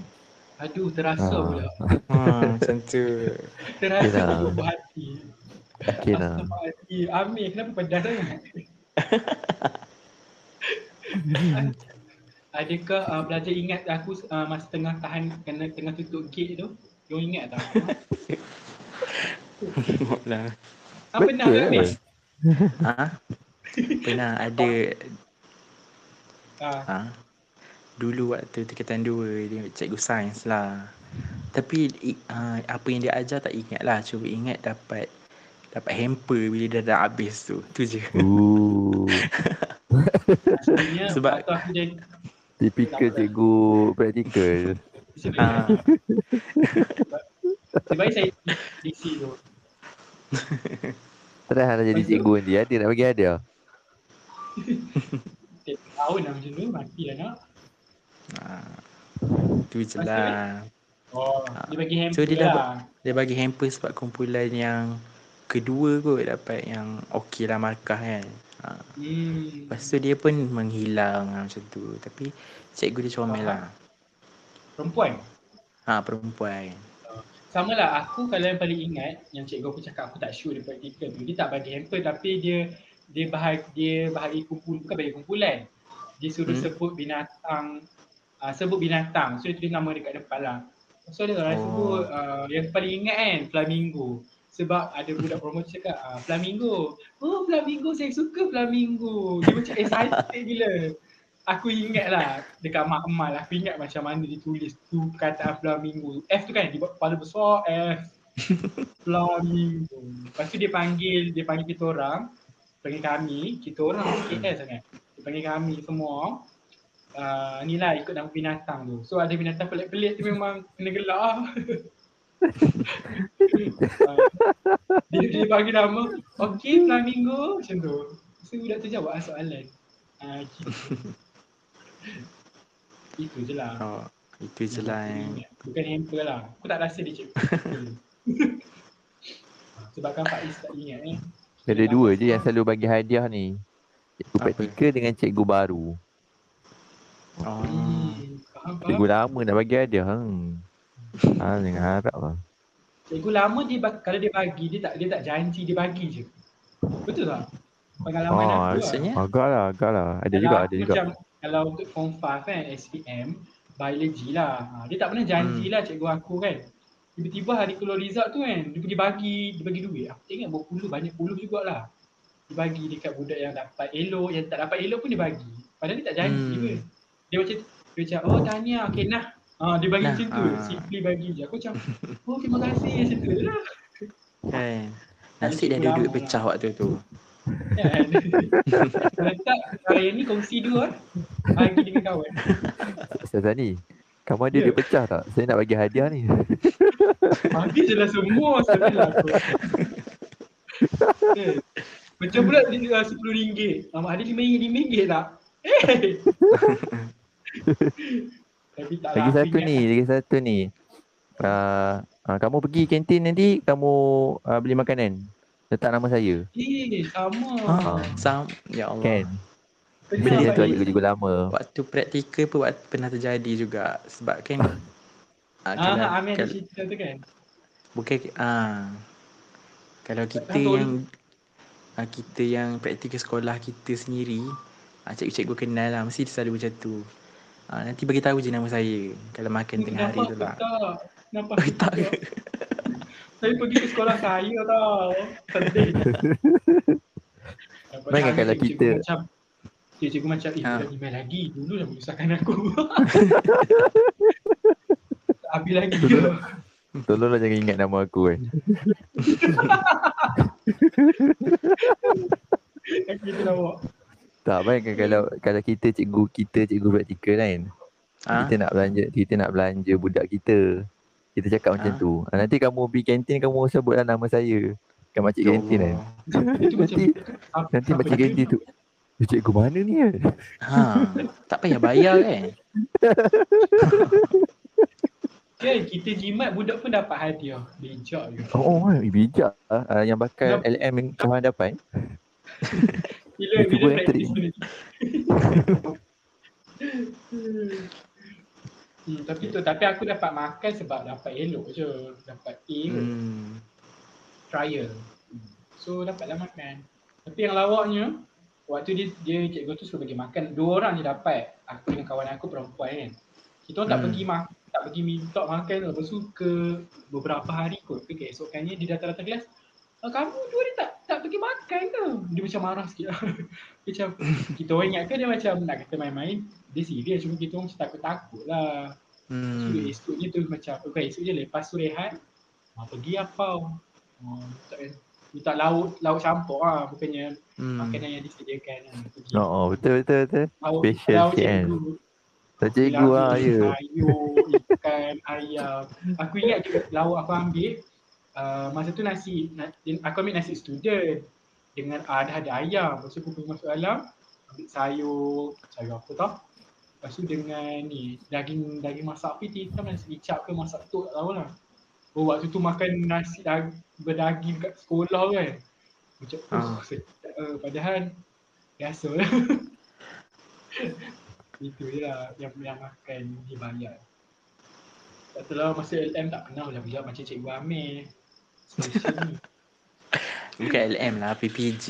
Aduh, terasa ha. pula. Haa, macam tu. Terasa okay buat hati. Okay lah. Amir, kenapa pedas sangat? Adakah uh, pelajar ingat aku uh, masa tengah tahan, kena tengah tutup gate tu? Diorang ingat tak? Tengok lah. Ha, pernah ke Amir? Haa? Pernah ada. Ha. Dulu waktu tingkatan dua dia cikgu sains lah. Tapi uh, apa yang dia ajar tak ingat lah. Cuba ingat dapat dapat hamper bila dah dah habis tu. Tu je. Sebab tipikal cikgu praktikal. Ha. Sebab saya D C tu. Teruslah jadi cikgu nanti. Ada nak bagi ada? Tahu nak macam tu, mati lah nak. Haa, tu je lah. Oh, ha. Dia bagi hamper so, dia lah. Dapat, dia bagi hamper sebab kumpulan yang kedua kot dapat yang okey lah markah kan. Haa. Hmm. Lepas tu dia pun menghilang lah, macam tu. Tapi cikgu dia comel lah. Perempuan? Haa, perempuan. Sama lah, aku kalau yang paling ingat, yang cikgu aku cakap aku tak sure dia praktikal tu. Dia tak bagi hamper tapi dia dia bahagi, dia bahagi kumpul, bukan bahagi kumpulan. Dia suruh hmm. sebut binatang, uh, sebut binatang. So dia tulis nama dekat depan lah. So dia orang oh. sebut, uh, yang paling ingat kan, flamingo. Sebab ada budak promosi cakap, uh, flamingo. Oh flamingo, saya suka flamingo. Dia macam excited gila. Aku ingat lah dekat makmal, aku ingat macam mana dia tulis tu kata flamingo. F tu kan, dia buat kepala besar, F. Flamingo. Lepas tu dia panggil, dia panggil kita orang. Panggil kami, kita orang K L sangat. Dia panggil kami semua. Uh, ni lah ikut nama binatang tu. So ada binatang pelik-pelik tu memang kena gelak lah. uh, dia, dia bagi nama, okay flamingo macam tu. So budak tu jawab lah soalan. Uh, itu je lah. Oh, itu je lah yang... Bukan hamper lah. Aku tak rasa dia cikgu. Sebabkan Faiz tak ingat eh. Ada dua je yang selalu bagi hadiah ni. Cikgu praktikal dengan cikgu baru. Oh. Cikgu lama nak bagi hadiah. Hmm. Ha, jangan harap lah. Cikgu lama dia kalau dia bagi dia tak dia tak janji dia bagi je. Betul tak? Pengalaman oh, aku lah. Agak lah, agak lah. Ada kalau juga, ada juga. Macam kalau untuk form five kan, S P M, biology lah. Dia tak pernah janji hmm. lah cikgu aku kan. Tiba-tiba hari keluar result tu kan, dia pergi bagi, dia bagi duit. Aku tak ingat berpuluh, banyak puluh jugalah. Dia bagi dekat budak yang dapat elok, yang tak dapat elok pun dia bagi. Padahal dia tak janji hmm. pun. Dia macam, dia macam, oh tahniah, okay nah. Ha, Ha, dia bagi nah, macam tu, ha. Simply bagi je. Aku macam, oh terima kasih macam tu lah. Kan, nasib dah ada duit pecah waktu tu. Kan, kalau tak hari ni kongsi dua lah, bagi dengan kawan. Sazani, kamu ada yeah. duit pecah tak? Saya nak bagi hadiah ni. Habis je lah semua, saya lah aku. Eh, macam pula sepuluh ringgit, ah, ada lima ringgit tak? Eh! Lagi satu ni, lagi satu ni. Uh, uh, kamu pergi kantin nanti, kamu uh, beli makanan. Letak nama saya. Eh, sama. Ha. Sama, ya Allah. Kan? Benda tu ada juga lama. Waktu praktikal pun waktu pernah terjadi juga. Sebab kan... ah, kalau, Amin ada cerita tu kan? Bukan, ah. Kalau kita yang... ah, kita yang praktikal sekolah kita sendiri, ah, cikgu-cikgu kenal lah. Mesti selalu macam tu. Ha, nanti bagi tahu je nama saya kalau makan ni tengah hari tu lah. Nampak oh, tak? Nampak saya pergi ke sekolah saya tau. Sedih. Baiklah kalau cikgu kita macam, cikgu macam eh ha. email lagi. Dulu dah menyusahkan aku. Habis lagi ke? Tolonglah jangan ingat nama aku kan. Aku tak tahu. Tak baik kalau kalau kita cikgu kita cikgu praktikal kan. Ha? Kita nak belanja kita nak belanja budak kita. Kita cakap ha? macam tu. Nanti kamu pergi kantin kamu sebutlah nama saya. Kan makcik kantin kan. Itu macam nanti, nanti makcik kantin tu. Cikgu mana ni kan? Ha, tak payah bayar kan. Okay, kita jimat budak pun dapat hadiah. Bijak je. Oh, oh bijak ah uh, yang bakal no. L M yang kau dapat. Bila bila praktis ni. hmm, tapi tu tapi aku dapat makan sebab dapat elok je, dapat A hmm. trial. So dapatlah makan. Tapi yang lawaknya waktu dia dia cikgu tu suruh bagi makan, dua orang je dapat. Aku dengan kawan aku perempuan kan. Kita tak hmm. pergi mak tak pergi minta makan, lepas tu ke beberapa hari kot ke keesokannya dia datang datang kelas. Kamu dua ni tak tak pergi makan ke? Dia macam marah sikit lah. Macam kita orang ingatkan dia macam nak kata main-main. Dia serius cuma kita orang macam takut-takut lah. Hmm. So esoknya tu macam, bukan esok je lepas tu rehat. Ah, pergi apa? Ah, minta lauk, lauk campur lah bukannya hmm. makanan yang disediakan lah. Pergi. Oh betul-betul. Oh, special kan. Tak cikgu lah ya. Sayur, ikan, ayam. Aku ingat juga lauk aku ambil. Uh, masa tu nasi, na, aku ambil nasi student dengan uh, ada ada ayam. Lepas tu aku pergi masuk alam, ambil sayur, sayur apa tau. Lepas tu dengan ni, daging daging masak apa tu, kan nasi icap ke masak tu tak tahu lah. Oh waktu tu makan nasi dag, berdaging kat sekolah kan. Macam oh, sedap, uh, padahal biasa lah. Itu je lah yang, yang makan dibayar. Tak tahu lah masa L M tak pernah lah bijak macam Cikgu Amir. Bukan L M lah, P P G.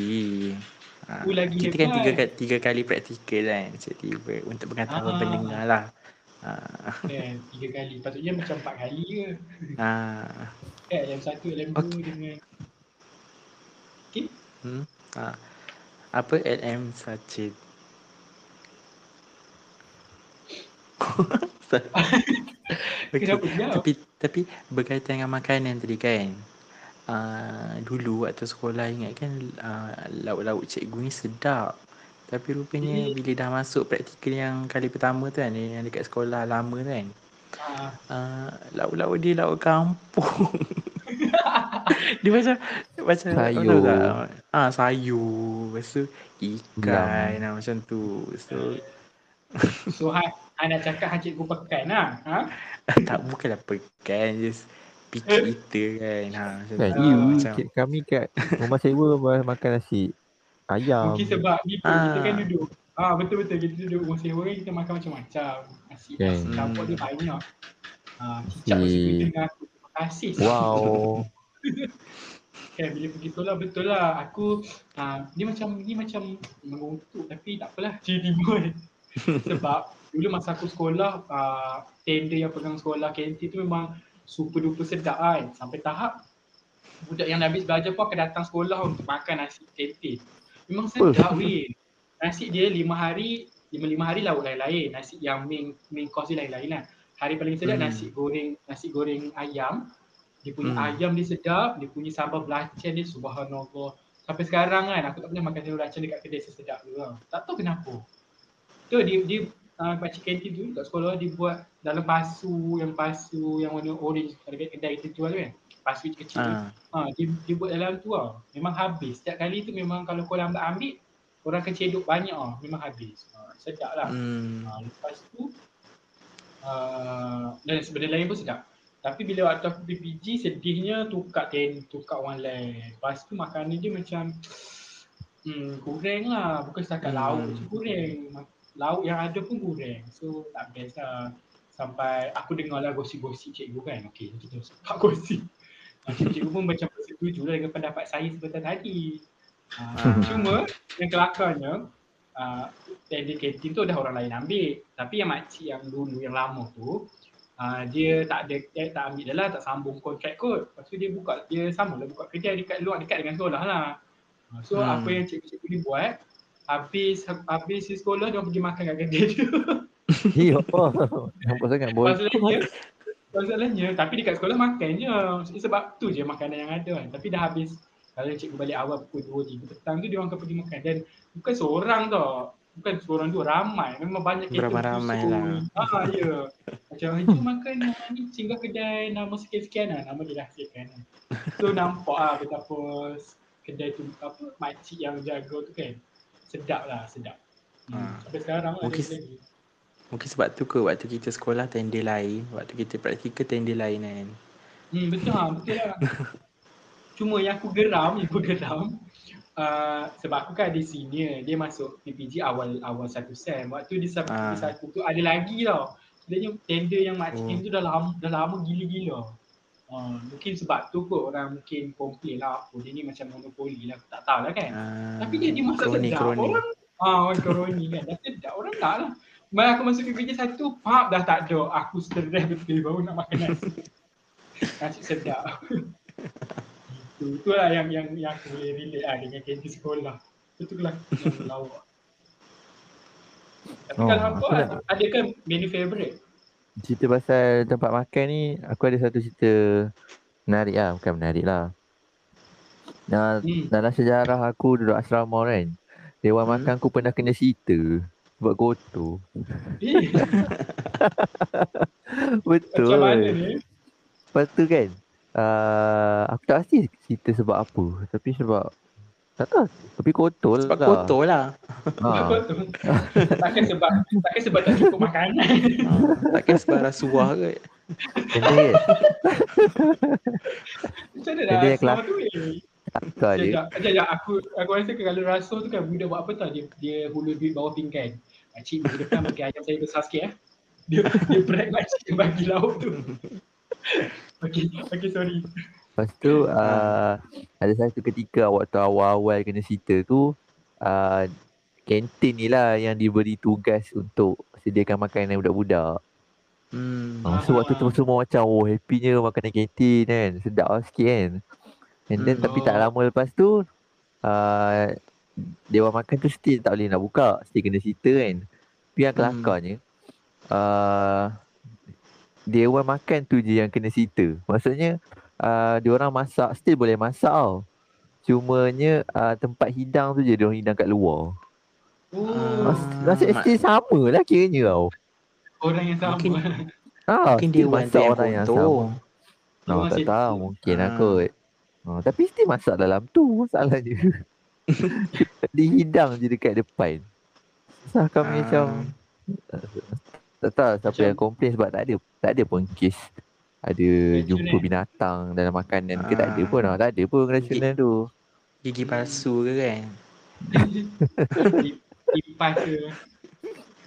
Ha, kita kan tiga, tiga kali praktikal kan. Macam tiba untuk pengetahuan pendengar lah. Ha. Yeah, tiga kali. Patutnya macam empat kali ke. Ha. Yeah, L M satu, L M dua okay. dengan... Okay? Hmm. Ha. Apa L M Sajid? Okay. Tapi tapi berkaitan dengan makanan tadi kan uh, dulu waktu sekolah ingat kan uh, lauk-lauk cikgu ni sedap. Tapi rupanya bila dah masuk praktikal yang kali pertama tu kan, yang dekat sekolah lama tu kan uh, lauk-lauk dia lauk kampung. Dia macam macam sayur ah, sayur, lepas tu ikan lah, macam tu. So so high. Anak cakap hang cikgu pekan lah. Ha? Tak, bukanlah pekan. Just fikir kita kan. Ha, macam kan, you, macam. Kami kat rumah sewa makan nasi ayam. Mungkin sebab gitu, ha. Kita kan duduk. Ah ha, betul-betul kita duduk rumah sewa kan, kita makan macam-macam. Nasi kan. Nasi campur tu banyak. Ah, cicak bersebut dengan aku. Terima kasih. Wow. Kan bila pergi sekolah betul lah. Aku, ha, dia macam, dia macam mengutuk tapi tak apalah. Ciri timbul. Sebab dulu masa aku sekolah, uh, tender yang pegang sekolah kantin tu memang super duper sedap kan. Sampai tahap budak yang habis belajar pun akan datang sekolah untuk makan nasi kantin. Memang sedap weh. Nasi dia lima hari, lima-lima hari lauk lain-lain. Nasi yang main, main course dia lain-lain lah. Hari paling sedap hmm. nasi goreng, nasi goreng ayam. Dia punya hmm. ayam dia sedap, dia punya sambal belacan dia subhanallah. Sampai sekarang kan aku tak pernah makan sambal belacan dekat kedai sesedap tu lah. Tak tahu kenapa. Tu dia dia uh, pakcik kantin tu kat sekolah dia buat dalam pasu, yang pasu yang warna orange dekat kedai kita jual tu kan. Pasu kecil tu. Ha. ha dia dia buat dalam tu lah. Memang habis. Setiap kali tu memang kalau kau lambat ambil, orang kecedok banyak ah, memang habis. Ha, sedap lah. Hmm. Ha, lepas tu Uh, dan sebenarnya lain pun sedap. Tapi bila waktu aku P P G sedihnya tukar ten, tukar one lain. Lepas tu makanan dia macam hmm, kurang lah. Bukan setakat hmm. lauk macam kurang. Lauk yang ada pun kurang. So tak best lah. Sampai aku dengar lah gosip-gosip cikgu kan. Okay, kita tak gosip. Cikgu pun macam bersetuju lah dengan pendapat saya sebentar tadi. Uh, cuma yang kelakarnya Uh, tender kantin tu dah orang lain ambil, tapi yang makcik yang dulu yang lama tu uh, dia tak ada dia tak ambil dah lah, tak sambung kontrak kot. Lepas tu dia buka, dia sama lah buka kerja dekat luar dekat dengan sekolah lah. So hmm. apa yang cikgu-cikgu ni buat, habis habis sekolah dia pergi makan kat kedai dia. Ya Allah, nampak sangat boleh. Masalahnya, tapi dekat sekolah makan je, sebab tu je makanan yang ada kan, tapi dah habis. Kalau cikgu balik awal pukul dua tiga petang tu dia orang akan pergi makan, dan bukan seorang tau, bukan seorang dua, ramai, memang banyak kereta ramai lah. Ah ya. Macam itu makan ni singgah kedai nama sekian-sekian lah, nama dia dah sekian lah. So nampak lah betapa kedai tu apa makcik yang jaga tu kan sedap lah, sedap. Hmm. Sampai sekarang lah mungkin, lagi. Mungkin sebab tu ke waktu kita sekolah tender lain, waktu kita praktikal tender lain kan. Hmm betul lah, betul lah. Cuma yang aku geram, yang aku geram uh, sebab aku kan ada senior, dia masuk P P G awal-awal satu sem. Waktu dia satu ha. satu tu ada lagi tau. Sebenarnya tender yang makcik oh. tu dah lama, dah lama gila-gila. Uh, mungkin sebab tu kot orang mungkin komplain lah apa. Dia ni macam monopoli lah, aku tak tahu lah kan. Ha. Tapi dia dia masuk sedap. Kroni. Orang, ah, orang kroni kan. Dah sedap, orang tak lah. Bila aku masuk P P G satu, pap dah tak ada. Aku stress betul baru nak makan nasi. Nasi sedap. Itulah yang yang yang aku boleh relate lah dengan kantin sekolah. Betul lah yang lawak. Tapi oh, kalau apa, ada kan menu favourite? Cerita pasal tempat makan ni, aku ada satu cerita menarik lah. Bukan menarik lah. Nah, hmm. Dalam sejarah aku duduk asrama kan, dewan hmm. makan aku pernah kena sita sebab kotor. Eh. Betul. Macam mana ni? Lepas tu kan, Uh, aku tak pasti cerita sebab apa, tapi sebab tak tahu, tapi kotor lah. Sebab kotor lah. Ha. Takkan sebab takkan sebab tak cukup makanan. Takkan sebab rasuah kot. Benda macam mana dah rasuah tu eh? Sekejap, sekejap. Aku, aku rasa kalau rasuah tu kan budak buat apa tau, dia, dia hulur duit bawah pinggan. Makcik dia depan bagi ayam saya besar sikit eh. Dia, dia break makcik dia bagi lauk tu. Okay, okay sorry. Lepas tu uh, ada satu ketika waktu awal-awal kena sita tu uh, kantin ni lah yang diberi tugas untuk sediakan makanan budak-budak. Hmm. Uh, so waktu tu semua macam oh happynya makanan kantin kan, sedap lah sikit kan. And then hmm. tapi tak lama lepas tu uh, dewan makan tu still tak boleh nak buka, still kena sita kan. Tapi yang kelakarnya uh, dewan makan tu je yang kena sita. Maksudnya uh, diorang masak, still boleh masak tau. Cumanya uh, tempat hidang tu je diorang hidang kat luar. Oh. Maksud still sama lah kiranya tau. Orang yang sama. Mungkin, ah, mungkin dia masak orang yang sama. Oh, tak tahu mungkin lah kot. Oh, tapi still masak dalam tu masalahnya. Dia hidang je dekat depan. Susah kami macam tak tahu siapa macam yang komplain sebab tak ada tak ada pun kes ada jumpa binatang dalam makanan ke, tak ada pun tak ada pun keracunan tu. Gigi palsu ke kan? Kipas ke?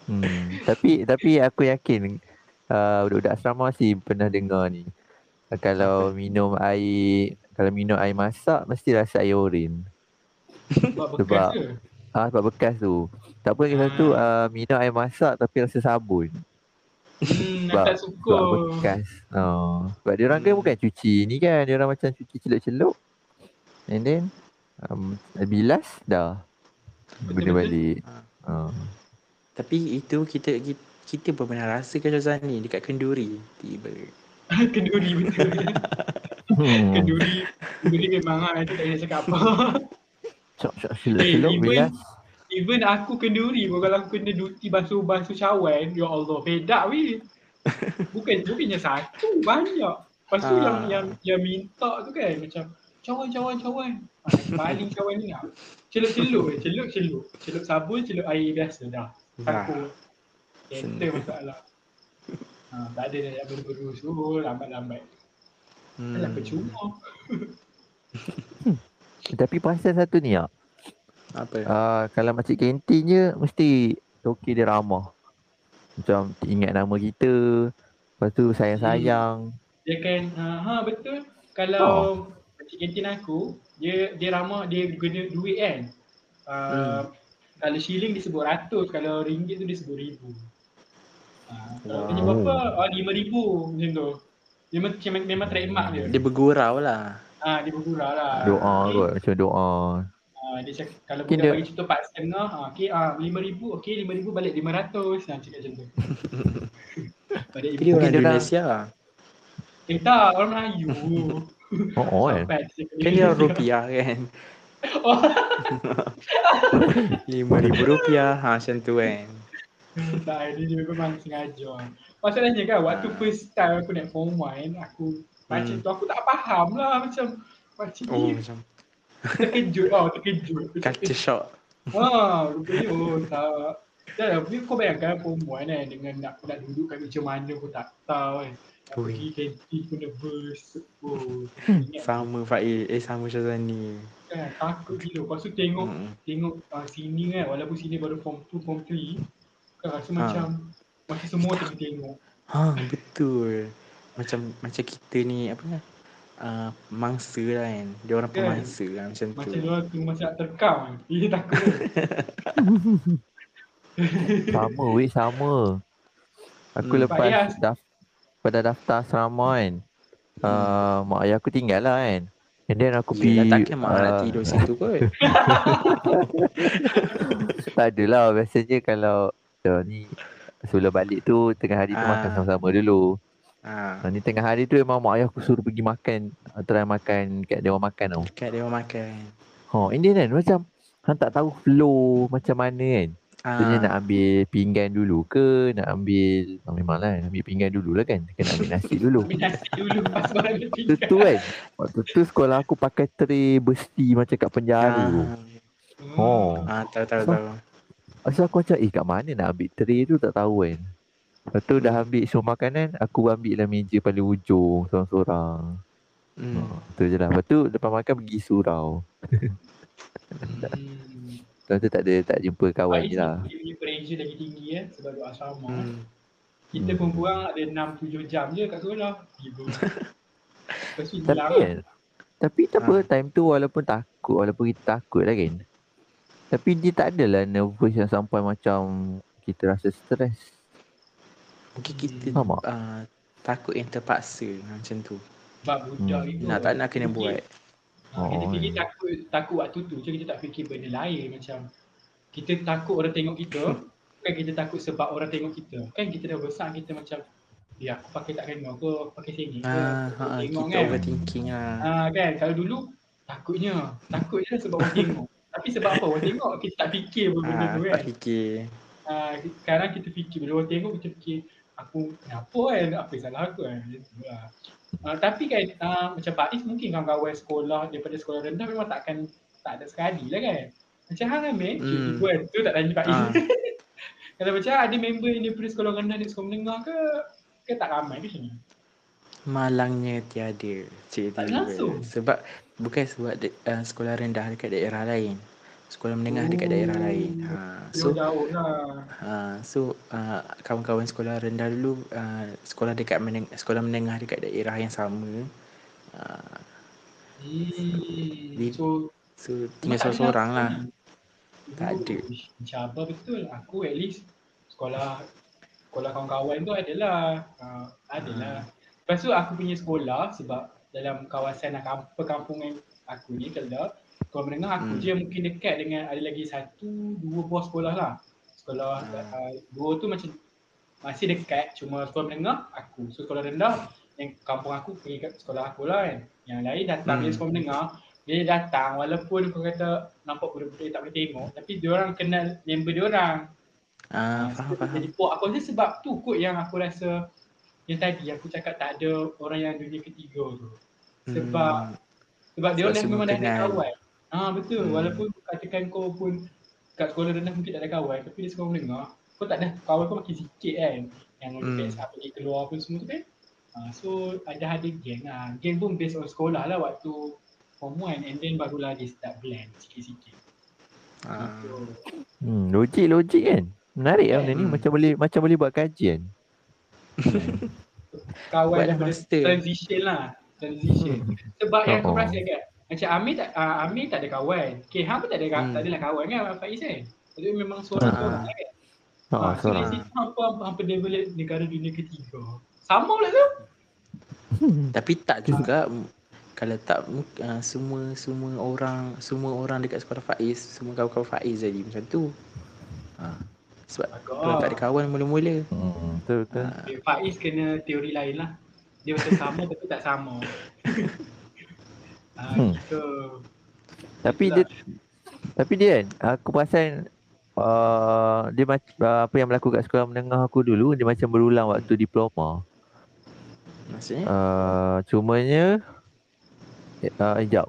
Hmm, tapi tapi aku yakin uh, budak-budak asrama mesti pernah dengar ni. Uh, kalau minum air kalau minum air masak mesti rasa air oren. Sebab bekas ke? Ah, sebab bekas tu. Tak pun kita tu uh, minum air masak tapi rasa sabun. Hmm, sebab, tak suka. Sebab bekas. Oh. Sebab diorang hmm. kan bukan cuci ni kan. Diorang macam cuci celup-celup. And then um, bilas dah. Benda balik. Ha. Oh. Tapi itu kita, kita Kita pun pernah rasa kacau Zani dekat Kenduri. Tiba Kenduri betul. hmm. Kenduri Kenduri memang lah, nanti tak payah cakap apa. Cok-cok silap-silap bila. Even aku Kenduri pun kalau aku kena duty basuh-basuh cawan, ya Allah, bedak weh. Bukan bukannya satu, banyak. Lepas tu ha. yang, yang yang minta tu kan macam cawan-cawan-cawan. Paling cawan ni lah. Celup-celup, celup-celup. Celup sabun, celup air biasa dah. Takut. Kenter masalah. Ha, tak ada nak berburu suruh, lambat-lambat. Hmm. Alah percuma. Tapi perasan satu ni tak? Apa? Uh, kalau masuk kantinnya mesti toki dia ramah. Macam ingat nama kita. Lepas tu sayang-sayang. Dia kan, uh, ha betul. Kalau oh. masuk kantin aku, dia dia ramah, dia guna duit kan. Uh, hmm. Kalau shilling dia sebut ratus, kalau ringgit tu dia sebut ribu. Uh, kalau wow. punya berapa? Oh lima ribu macam tu. Dia macam memang trademark dia. Dia bergurau lah. Ah, dia bergurau lah. Doa okay. kot, macam doa. Uh, dia cakap, kalau okay, budak bagi contoh empat setengah, uh, okay, uh, lima ribu, okay, lima ribu balik lima ratus, nah, cakap macam tu. Pada ibu orang Indonesia lah. Eh tak, orang Melayu. Oh, oh kan. Kan dia rupiah kan. Oh. lima ribu rupiah, ha, macam tu kan. Tak, dia memang sengaja. Masalahnya kan, waktu ha. first time aku naik form one, aku baca hmm. tu, aku tak faham lah macam macam oh, ni. Macam terkejut tau, oh, terkejut. Kaca shock. Haa, rupanya oh tak. Dan kau bayangkan perempuan kan dengan nak, nak duduk kat macam mana pun tak tahu kan. Nak pergi kantin pun nervous. Oh, sama Faiz, eh sama Syazani. Kan, takut gila. Lepas tu tengok, hmm. tengok uh, sini kan, walaupun sini baru form two, form three. Kan rasa ha. macam, macam semua tengok tengok. Haa, betul. Macam macam kita ni apa lah. Uh, mangsa lah kan. Dia orang yeah. pemangsa lah macam, macam tu. Macam dia orang tu macam nak terkam. Dia takut. Sama weh, sama. Aku hmm, lepas daf, pada daftar asrama kan. Hmm. Uh, mak ayah aku tinggal lah kan. And then aku yeah, pergi. Takkan mak uh, nak tidur situ kot. Tak adalah. Biasanya kalau oh, ni sebelum balik tu tengah hari tu ah. makan sama-sama dulu. Ha. Ni tengah hari tu memang mak ayah aku suruh pergi makan, try makan kat dewan makan tau. Kat dewan makan. Ha, ini kan macam hang tak tahu flow macam mana kan. Ha. Dia nak ambil pinggan dulu ke, nak ambil oh, memanglah ambil pinggan dululah kan. Kena ambil nasi dulu. Ambil nasi dulu pas baru ambil pinggan. Itu kan. Waktu tu sekolah aku pakai tray besi macam kat penjara tu. Ha. Oh. Ha, tahu tahu so, tahu. Asal aku macam eh kat mana nak ambil tray tu tak tahu kan. Lepas tu dah ambil semua makanan, aku ambil lah meja paling ujung seorang-seorang. Hmm. Oh, tu je lah. Lepas tu lepas makan pergi surau. Hmm. Lepas tu tak ada, tak jumpa kawan je lah. Dia punya pressure lagi tinggi eh, sebab duduk asrama. Hmm. Kita hmm. pun kurang ada enam tujuh jam je kat sekolah. Lepas tu hilang lah. Tapi tak apa, ha. time tu walaupun takut, walaupun kita takut lah kan. Tapi dia tak adalah nervous yang sampai macam kita rasa stres. Mungkin kita uh, takut yang terpaksa macam tu. Sebab budak hmm. itu nak tak nak kena fikir, buat. Uh, kita fikir takut, takut waktu tu je, kita tak fikir benda lain macam. Kita takut orang tengok kita, bukan kita takut sebab orang tengok kita. Kan kita dah besar kita macam, ya aku pakai tak kena ke, aku pakai sini ke. Ah, ha, kita kan. Overthinking lah. Ha, kan, kalau dulu takutnya, takutnya sebab orang tengok. Tapi sebab apa orang tengok, kita tak fikir benda ha, tu kan. Tak fikir. Ha, sekarang kita fikir, bila orang tengok kita fikir aku kenapa kan, apa yang salah aku kan, macam tu lah. Uh, tapi kan uh, macam Faiz mungkin kawan-kawan sekolah daripada sekolah rendah memang takkan, tak ada sekali lah kan. Macam hang kan meh, hmm. kan tu tak tanya Faiz. Uh. Kalau macam ada member yang daripada sekolah rendah dan sekolah menengah ke, ke tak ramai ke sini? Malangnya tiada. Cik tak langsung? Sebab, bukan sebab de, uh, sekolah rendah dekat daerah lain. Sekolah menengah oh. dekat daerah lain. Ha, so jauh lah. Ha, so uh, kawan-kawan sekolah rendah dulu uh, sekolah dekat meneng- sekolah menengah dekat daerah yang sama. Uh, hmm. So, so, so tinggal seorang-seorang lah. Tak ada. Cabar betul. Aku at least sekolah sekolah kawan-kawan tu adalah uh, adalah. Hmm. Lepas tu aku punya sekolah sebab dalam kawasan perkampungan aku ni kalau kalau mendengar aku hmm. je mungkin dekat dengan ada lagi satu, dua buah sekolah lah. Sekolah hmm. uh, dua tu macam masih dekat, cuma sekolah menengah aku. So sekolah rendah yang kampung aku pergi kat sekolah aku lah kan. Yang lain datang dia hmm. sekolah menengah, dia datang walaupun kau kata nampak budak-budak tak boleh tengok, tapi dia orang kenal member dia orang. Ah, faham, so, faham. Jadi pok aku rasa sebab tu kot yang aku rasa yang tadi aku cakap tak ada orang yang dunia ketiga tu. Sebab hmm. sebab dia orang memang dah ada kawan. Ah betul, hmm. walaupun katakan kau pun kat sekolah rendah mungkin tak ada kawan, tapi dia sekolah menengah kau tak ada kawan kau makin sikit kan. Yang hmm. apa pergi keluar pun semua tu kan. Uh, so ada ada geng lah. Geng pun based on sekolah lah waktu form one, and then barulah dia start blend sikit-sikit. Uh. So, hmm, logik-logik kan. Menarik lah benda ni, macam boleh macam boleh buat kajian. Kawan dah master. Transition lah. Transition. Hmm. Sebab oh. yang aku rasa kan, macam Amir tak, uh, Amir tak ada kawan. Okay, Ham pun tak ada hmm. tak adalah kawan kan Faiz kan. Jadi memang seorang-seorang uh. kan. Oh, ha, so dari situ hampa-hampa develop negara dunia ketiga. Sama pula tu. Hmm, tapi tak juga. Ha. Kalau tak uh, semua semua orang semua orang dekat sekolah Faiz, semua kawan-kawan Faiz jadi macam tu. Ha. Sebab agak kalau tak ada kawan mula-mula. Hmm, betul betul. Ha. Faiz kena teori lain lah. Dia macam sama tapi tak sama. Ah ha, hmm. gitu. Tapi Itulah. dia tapi dia kan aku perasan Uh, dia uh, apa yang berlaku kat sekolah menengah aku dulu dia macam berulang waktu diploma. Maksudnya? Uh, cumanya uh, sekejap.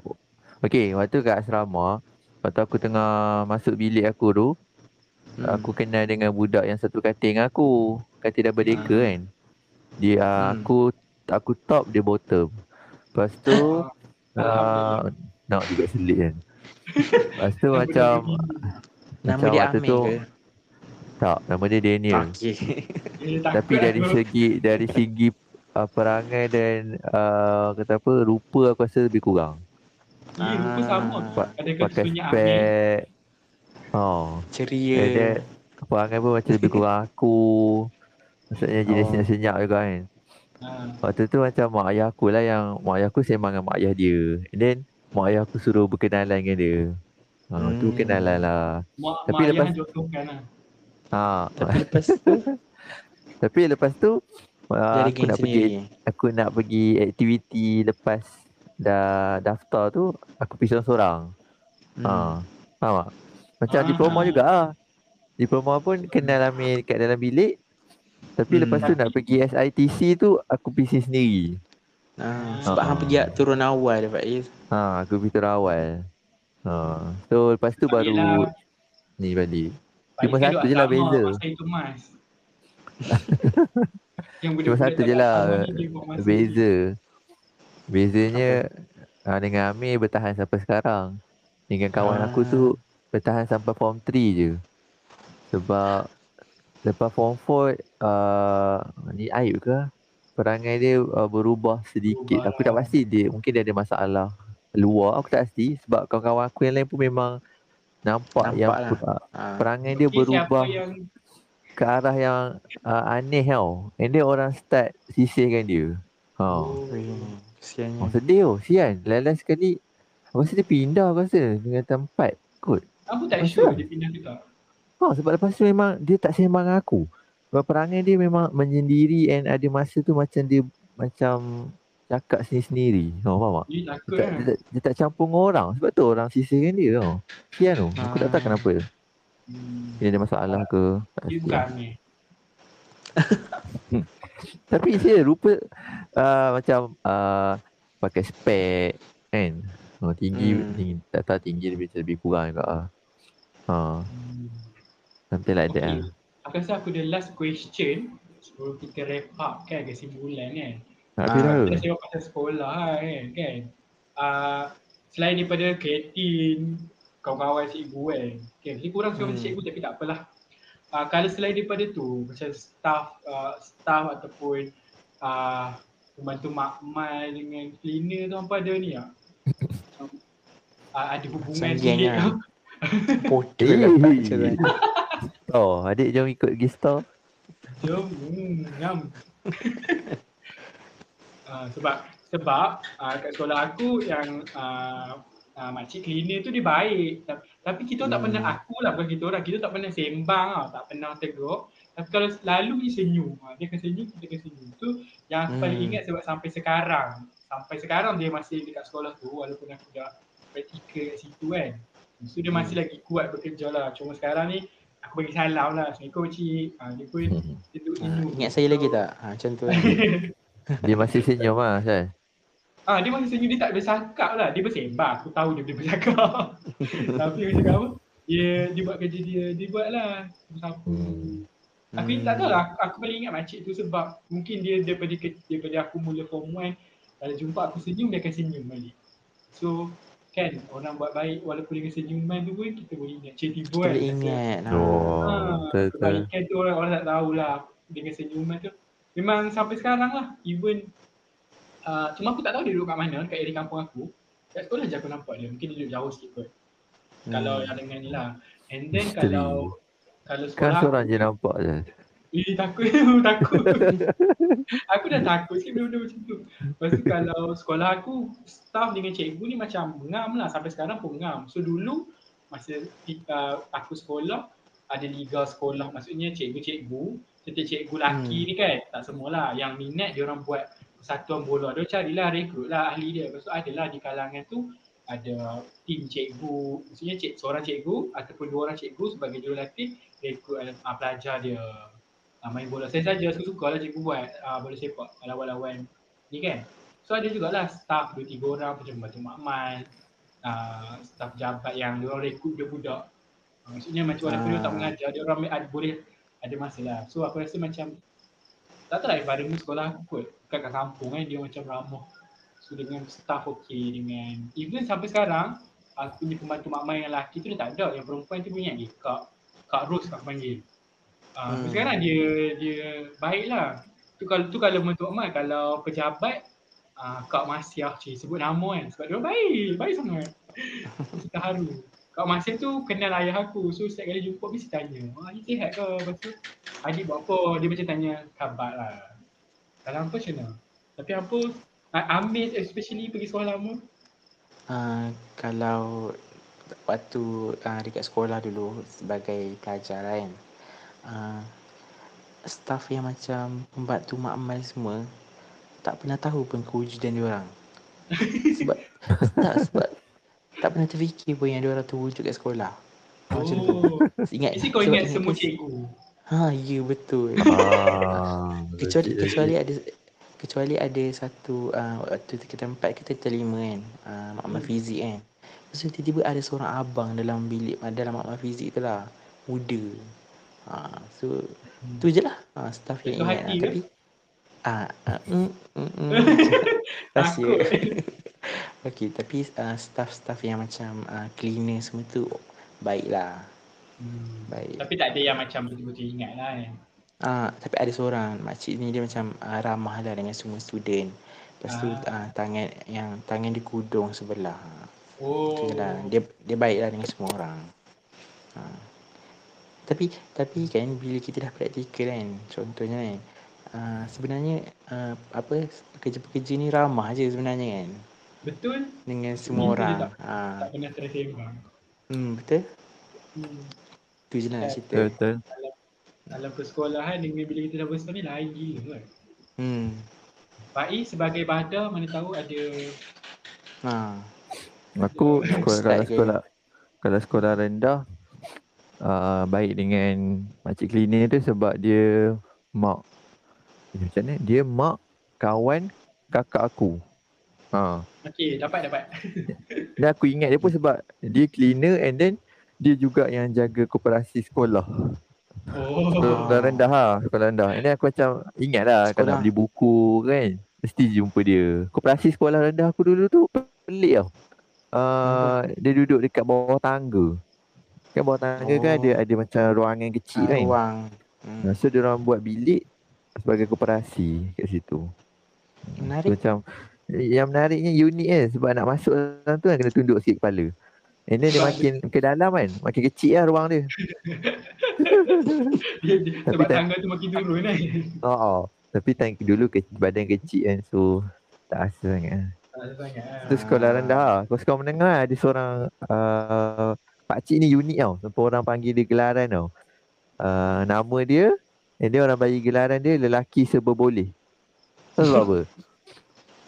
Okey, waktu kat asrama, waktu aku tengah masuk bilik aku tu, hmm. aku kenal dengan budak yang satu katil dengan aku. Katil dah berdeka hmm. kan. Dia uh, hmm. aku aku top, dia bottom. Lepas tu uh, nak juga selit kan. Lepas tu macam nama macam dia Amir tu, ke? Tak, nama dia Daniel. Okay. Tapi dari segi dari segi uh, perangai dan uh, kata apa, rupa aku rasa lebih kurang. Ya, yeah, rupa sama. Pa- pakai spek. Oh. Ceria. Eh, dia, perangai pun macam lebih kurang aku. Maksudnya jenis oh. senyap-senyap juga kan. Uh. Waktu tu macam mak ayah aku lah yang, mak ayah aku sembang dengan mak ayah dia. And then mak ayah aku suruh berkenalan dengan dia. Ha, hmm. tu kenalan lah. Mak, tapi mak lepas lah. Ha, tapi lepas tu Tapi lepas tu uh, aku nak sendiri. pergi aku nak pergi aktiviti lepas dah daftar tu, aku pergi seorang. Hmm. Ha, faham tak? Macam ah. diploma juga ah. Diploma pun kenal Amir kat dalam bilik. Tapi hmm. lepas tu nak pergi S I T C tu aku pergi sendiri. Ah, sebab ah. hang pergi turun awal dah Faiz. Ha, aku pergi turun awal. Ha, so lepas tu baru lah. Ni balik. Cuma satu je lah beza. Cuma satu je lah beza. Bezanya ha, dengan Amir bertahan sampai sekarang. Dengan kawan ha. aku tu bertahan sampai form three je. Sebab lepas form four uh, ni aib ke? Perangai dia uh, berubah sedikit. Berubah. Aku tak pasti dia mungkin dia ada masalah luar, aku tak pasti sebab kawan-kawan aku yang lain pun memang nampak, nampak yang lah. perangai dia okay, berubah yang... ke arah yang uh, aneh tau. And then orang start sisihkan dia. Ha. Oh, kesiannya. Oh, sedih oh, sian. Last sekali aku rasa dia pindah aku rasa dengan tempat kot. Aku tak sure dia pindah ke tak. Ha, sebab lepas tu memang dia tak sembang dengan aku. Sebab perangai dia memang menyendiri and ada masa tu macam dia macam cakap sendiri-sendiri. Kau oh, faham tak? Dia, dia, tak, dia, tak, dia tak campur dengan orang. Sebab tu orang sisihkan dia tau. Sian tu. Aku tak tahu kenapa. Hmm. Dia ada masalah ke? Dia bukan ni. Tapi dia rupa uh, macam uh, pakai spek kan. Oh, tinggi, hmm. tinggi tak tahu tinggi lebih, lebih kurang juga lah. Ha. Sampai like okay. that lah. Aku rasa aku the last question sebelum kita wrap up kan ke simpulan kan. Ah, kita tengok pasal sekolah kan, kan? Uh, selain daripada kantin, kawan-kawan cikgu kan. Okay, mesti kurang suka hmm. cikgu tapi tak apalah. Uh, kalau selain daripada tu, macam staff uh, staff ataupun uh, pembantu makmal dengan cleaner tu apa ada ni tak? Uh, ada hubungan sikit tu. Potel lah macam tu. Oh, adik jom ikut pergi store. Jom, hmm, ngam. Uh, sebab sebab uh, kat sekolah aku yang uh, uh, makcik cleaner tu dia baik tapi, tapi kita hmm. tak pernah, aku lah bukan kita orang, kita tak pernah sembang tau, tak pernah tegur, Tapi kalau selalu punya senyum, ha, dia akan senyum, kita akan senyum. Tu yang aku hmm. paling ingat sebab sampai sekarang, sampai sekarang dia masih dekat sekolah tu walaupun aku dah praktikal kat situ kan. So dia masih hmm. lagi kuat bekerja lah. Cuma sekarang ni aku bagi salam lah, Assalamualaikum Cik. Ha, dia pun senyum. Hmm. Ha, ingat saya lagi tak? Ha, macam tu kan. Dia masih senyum lah kan? Ah, dia masih senyum, dia tak bercakap lah. Dia bersembah, aku tahu dia boleh bercakap. Tapi macam apa? Dia, dia buat kerja dia, dia buat lah. Hmm. Tapi hmm. tak tahu lah, aku, aku paling ingat makcik tu sebab mungkin dia daripada, daripada aku mula form one, kalau jumpa aku senyum, dia akan senyum balik. So kan orang buat baik walaupun dengan senyuman tu pun kita boleh ingat. Cik tiba kan? Kita boleh ingat lah. Haa, kebalikan tu orang, orang tak tahulah dengan senyuman tu. Memang sampai sekarang lah, even uh, cuma aku tak tahu dia duduk kat mana, kat area kampung aku. Kat sekolah je aku nampak dia, mungkin dia duduk jauh sikit pun. Hmm. Kalau yang dengan ni lah. And then Misteri. kalau kalau sekolah kan seorang je nampak je. Eh takut, takut. Aku dah takut sikit benda-benda macam tu. Lepas tu kalau sekolah aku, staff dengan cikgu ni macam ngam lah. Sampai sekarang pun ngam. So dulu masa uh, aku sekolah, ada liga sekolah. Maksudnya cikgu-cikgu, setiap cikgu lelaki hmm. ni kan, tak semualah. Yang minat dia orang buat persatuan bola. Dia carilah, rekrut lah ahli dia. Lepas tu adalah di kalangan tu ada tim cikgu, maksudnya cik, seorang cikgu ataupun dua orang cikgu sebagai jurulatih rekrut uh, pelajar dia uh, main bola. Saya saja suka-suka lah cikgu buat uh, bola sepak lawan-lawan ni kan. So ada jugalah staff dua tiga orang macam Batu Makmal, uh, staff jabat yang dia orang rekrut dia budak. Uh, maksudnya macam mana pun tak mengajar, dia orang ada, boleh ada masalah. So aku rasa macam tak tahu lah environment sekolah aku kot. Bukan kat kampung kan, dia macam ramah. So dengan staff okey, dengan even sampai sekarang aku punya pembantu makmal yang lelaki tu dia tak ada. Yang perempuan tu punya dia Kak Kak Rose aku panggil. Ah uh, hmm. sekarang dia dia baiklah. Tu kalau tu kalau pembantu makmal, kalau pejabat uh, Kak Masiah je sebut nama kan sebab dia baik, baik sangat. Kita haru. Kak Masiah tu kenal ayah aku. So setiap kali jumpa mesti tanya, "Ah, ni sihat ke?" Lepas tu adik buat apa? Dia macam tanya khabar lah. Dalam apa channel? Tapi apa ambil especially pergi sekolah lama? Uh, kalau waktu uh, dekat sekolah dulu sebagai pelajar kan, uh, staff yang macam pembantu makmal semua tak pernah tahu pun kewujudan diorang. Sebab tak, sebab tak pernah terfikir pun yang diorang tu wujud kat sekolah. Oh. Macam tu. Ingat, mesti kau ingat semua cikgu. Ha, ya betul. Ah, kecuali okay. kecuali ada Kecuali ada satu uh, waktu kita tempat kita terlima kan, uh, makmal hmm. fizik kan. So tiba-tiba ada seorang abang dalam bilik, dalam makmal fizik tu lah, muda. uh, So hmm. tu je lah uh, staff yang ingat lah. Tapi uh, uh, mm, mm, mm, rahsia. Okay, tapi uh, staff-staff yang macam uh, cleaner semua tu baik lah. hmm. Baik. Tapi tak ada yang macam betul-betul ingat lah kan. Ah, tapi ada seorang makcik ni dia macam ah, ramah lah dengan semua student. Lepas tu ah. Ah, tangan yang tangan dia kudung sebelah. Oh. Itulah. Dia dia baiklah dengan semua orang. Ah. Tapi tapi kan bila kita dah praktikal kan, contohnya kan, ah, sebenarnya ah, apa pekerja-pekerja ni ramah je sebenarnya kan. Betul. Dengan semua orang. Tak, ah. tak pernah terima. Hmm, betul. Hmm. Tu je lah cerita. Betul. betul. Dalam persekolahan dengan bila kita dah besar ni lain gila kan. Hmm. Baik sebagai badar mana tahu ada. Ha. Aku sekolah sekolah kalau sekolah rendah uh, baik dengan makcik cleaner tu sebab dia mak. Macam ni dia mak kawan kakak aku. Ha. Okey, dapat dapat. Dan aku ingat dia pun sebab dia cleaner and then dia juga yang jaga koperasi sekolah. Oh. Sekolah rendah lah, sekolah rendah. Ini aku macam ingat lah kalau nak beli buku kan mesti jumpa dia. Koperasi sekolah rendah aku dulu tu pelik tau. uh, Dia duduk dekat bawah tangga. Dekat bawah tangga oh. kan ada, ada macam ruangan kecil ah, kan ruang. hmm. So dia orang buat bilik sebagai koperasi kat situ. Menarik. So, macam yang menariknya unik kan sebab nak masuk dalam tu kan kena tunduk sikit kepala. And then dia makin ke dalam kan, makin kecil lah ruang dia. Sebab tapi tangga tu makin turun kan. Oh, oh. Tapi tangga dulu ke, badan kecil kan, so tak rasa sangat. Tak rasa sangat lah. So sekolah rendah lah. Kalau sekolah menengah ada seorang uh, pakcik ni unik tau. Sampai orang panggil dia gelaran tau. uh, Nama dia eh, dia orang bagi gelaran dia lelaki serba boleh. Sebab apa?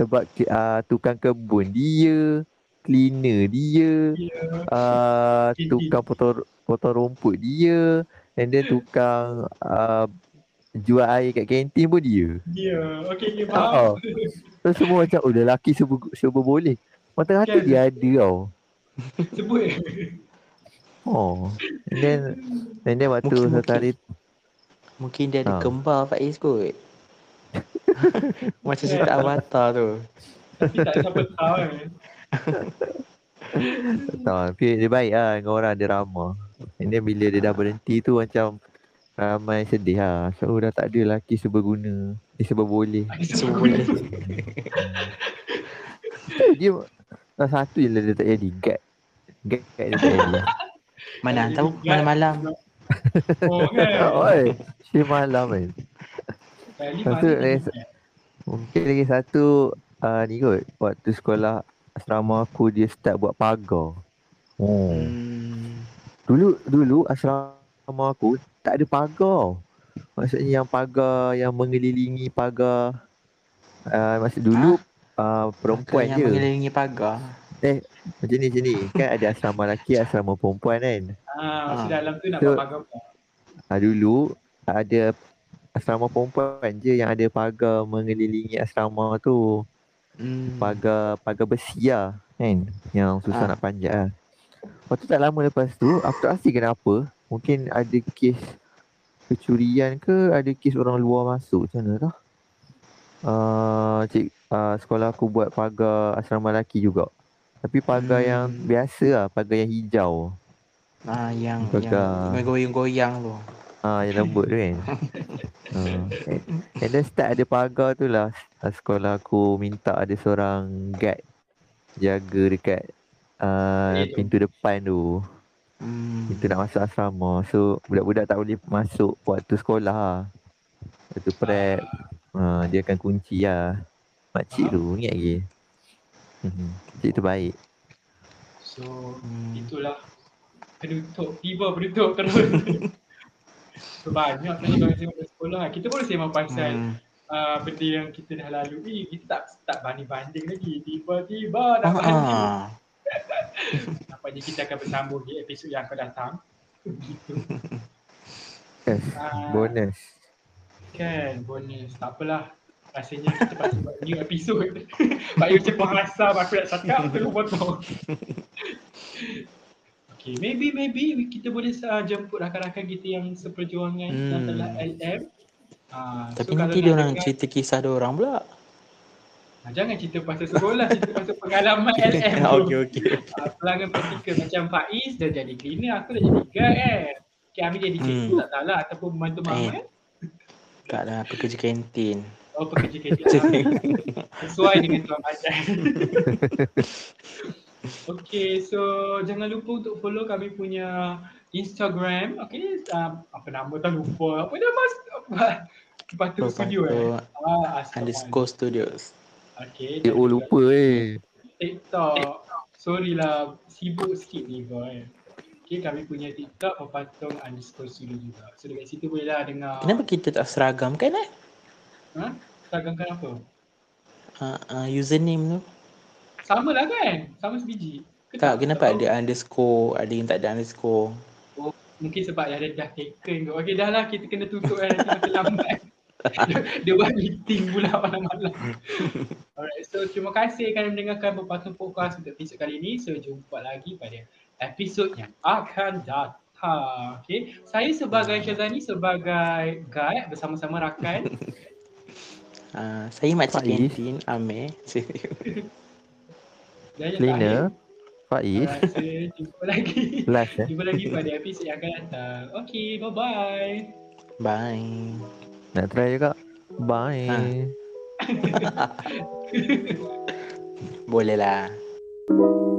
Sebab uh, tukang kebun dia, cleaner dia, uh, tukang potong, potong rumput dia, and then tukang uh, jual air kat kantin pun dia. Dia, okey dia faham. So semua macam, oh lelaki serba, serba boleh. Mata hati dia ada tau. Sebut. Oh, and then, and then waktu mungkin, satu hari mungkin dia ada ha. kembar Faiz kot. Macam cerita Avatar tu. Tapi tak siapa tahu kan. Tahu, tapi dia baik lah dengan orang, dia ramah. And then bila dia dah berhenti tu macam ramai sedih lah. So dah tak ada lelaki serba guna, dia serba boleh. Serba boleh. Dia salah satu je dia tak jadi, guard. Guard dia tak jadi. Mana tahu malam-malam. Oh kan. Oi, si malam kan. Satu lagi, mungkin lagi satu uh, ni kot, waktu sekolah asrama aku dia start buat pagar. Oh. Hmm. Dulu dulu asrama aku tak ada pagar. Maksudnya yang pagar yang mengelilingi pagar uh, maksud dulu ha? uh, perempuan pagar je. Yang mengelilingi pagar. Eh macam ni macam ni kan ada asrama lelaki, asrama perempuan kan. Ah, ha, ha. Dalam tu nak so, buat pagar. Ah dulu ada asrama perempuan je yang ada pagar mengelilingi asrama tu. Hmm. Pagar, pagar besi lah kan, yang susah ha. nak panjat lah. Lepas tu tak lama lepas tu, aku tak pasti kenapa, mungkin ada kes kecurian ke, ada kes orang luar masuk macam mana lah. uh, Cik, uh, sekolah aku buat pagar asrama lelaki juga. Tapi pagar hmm. yang biasa lah, pagar yang hijau. Ah, yang, pagar... yang goyang-goyang tu. Ah, yang lembut tu kan. uh, and then start ada pagar tu lah. Sekolah aku minta ada seorang guard jaga dekat uh, pintu depan tu. hmm. Pintu nak masuk asrama. So budak-budak tak boleh masuk waktu sekolah lah. Waktu prep uh, dia akan kunci lah. Makcik uh. tu ingat lagi. Makcik tu baik. So itulah penutup, tiba penutup terus. Banyak tadi kalau sembang sekolah, kita pun sembang pasal hmm. uh, benda yang kita dah lalui, kita tak tak banding-banding lagi, tiba-tiba dah banding. Nampaknya kita akan bersambung di episod yang akan datang. Begitu. Yes, uh, bonus. Kan, bonus. Tak apalah. Rasanya kita pasti buat new episode. Pak Yu cepat rasa aku nak cakap, terus potong. Okay, maybe maybe kita boleh uh, jemput rakan-rakan kita yang seperjuangan hmm. yang telah L M. Uh, Tapi so nanti dia orang rakan... cerita kisah dia orang pula. Nah, jangan cerita pasal sekolah, cerita pasal pengalaman L M. Okey okey. Ah uh, pelanggan praktikal macam Faiz dah jadi cleaner, aku dah jadi guard kan. Okay, Amir jadi cikgu hmm. tak tahulah ataupun membantu mama kan. Tak lah, pekerja kantin. Oh, pekerja kantin. Sesuai dengan tuan ajar. Okay, so jangan lupa untuk follow kami punya Instagram. Okay, uh, apa nama tak lupa. Apa nama? Batu Studio eh? Ah, underscore studios. Okay. Eh, oh lupa eh. TikTok. Sorry lah, sibuk sikit ni boy. Okay, kami punya TikTok Patung underscore studio juga. So dekat situ boleh lah dengar. Kenapa kita tak seragamkan eh? Ha? Seragamkan apa? Uh, uh, username tu. Sama lah kan? Sama sebiji. Ke tak, tak, kenapa tahu? Ada underscore, ada yang tak ada underscore. Oh, mungkin sebab ada dah taken kot. Okey dah lah, kita kena tutup kan, nanti makin lambat. Dia buat meeting pula malam-malam. Alright, so terima kasih kerana mendengarkan Berpatung Podcast untuk episod kali ini. So jumpa lagi pada episod yang akan datang. Okay, saya sebagai Syazani, sebagai guide bersama-sama rakan. uh, saya Makcik Kentin, Amir. Cleaner, Faiz. Alright, so jumpa lagi. Last, eh? Jumpa lagi pada episod yang akan datang. Okay, bye-bye. Bye. Nak try juga? Bye. Ha. Boleh lah.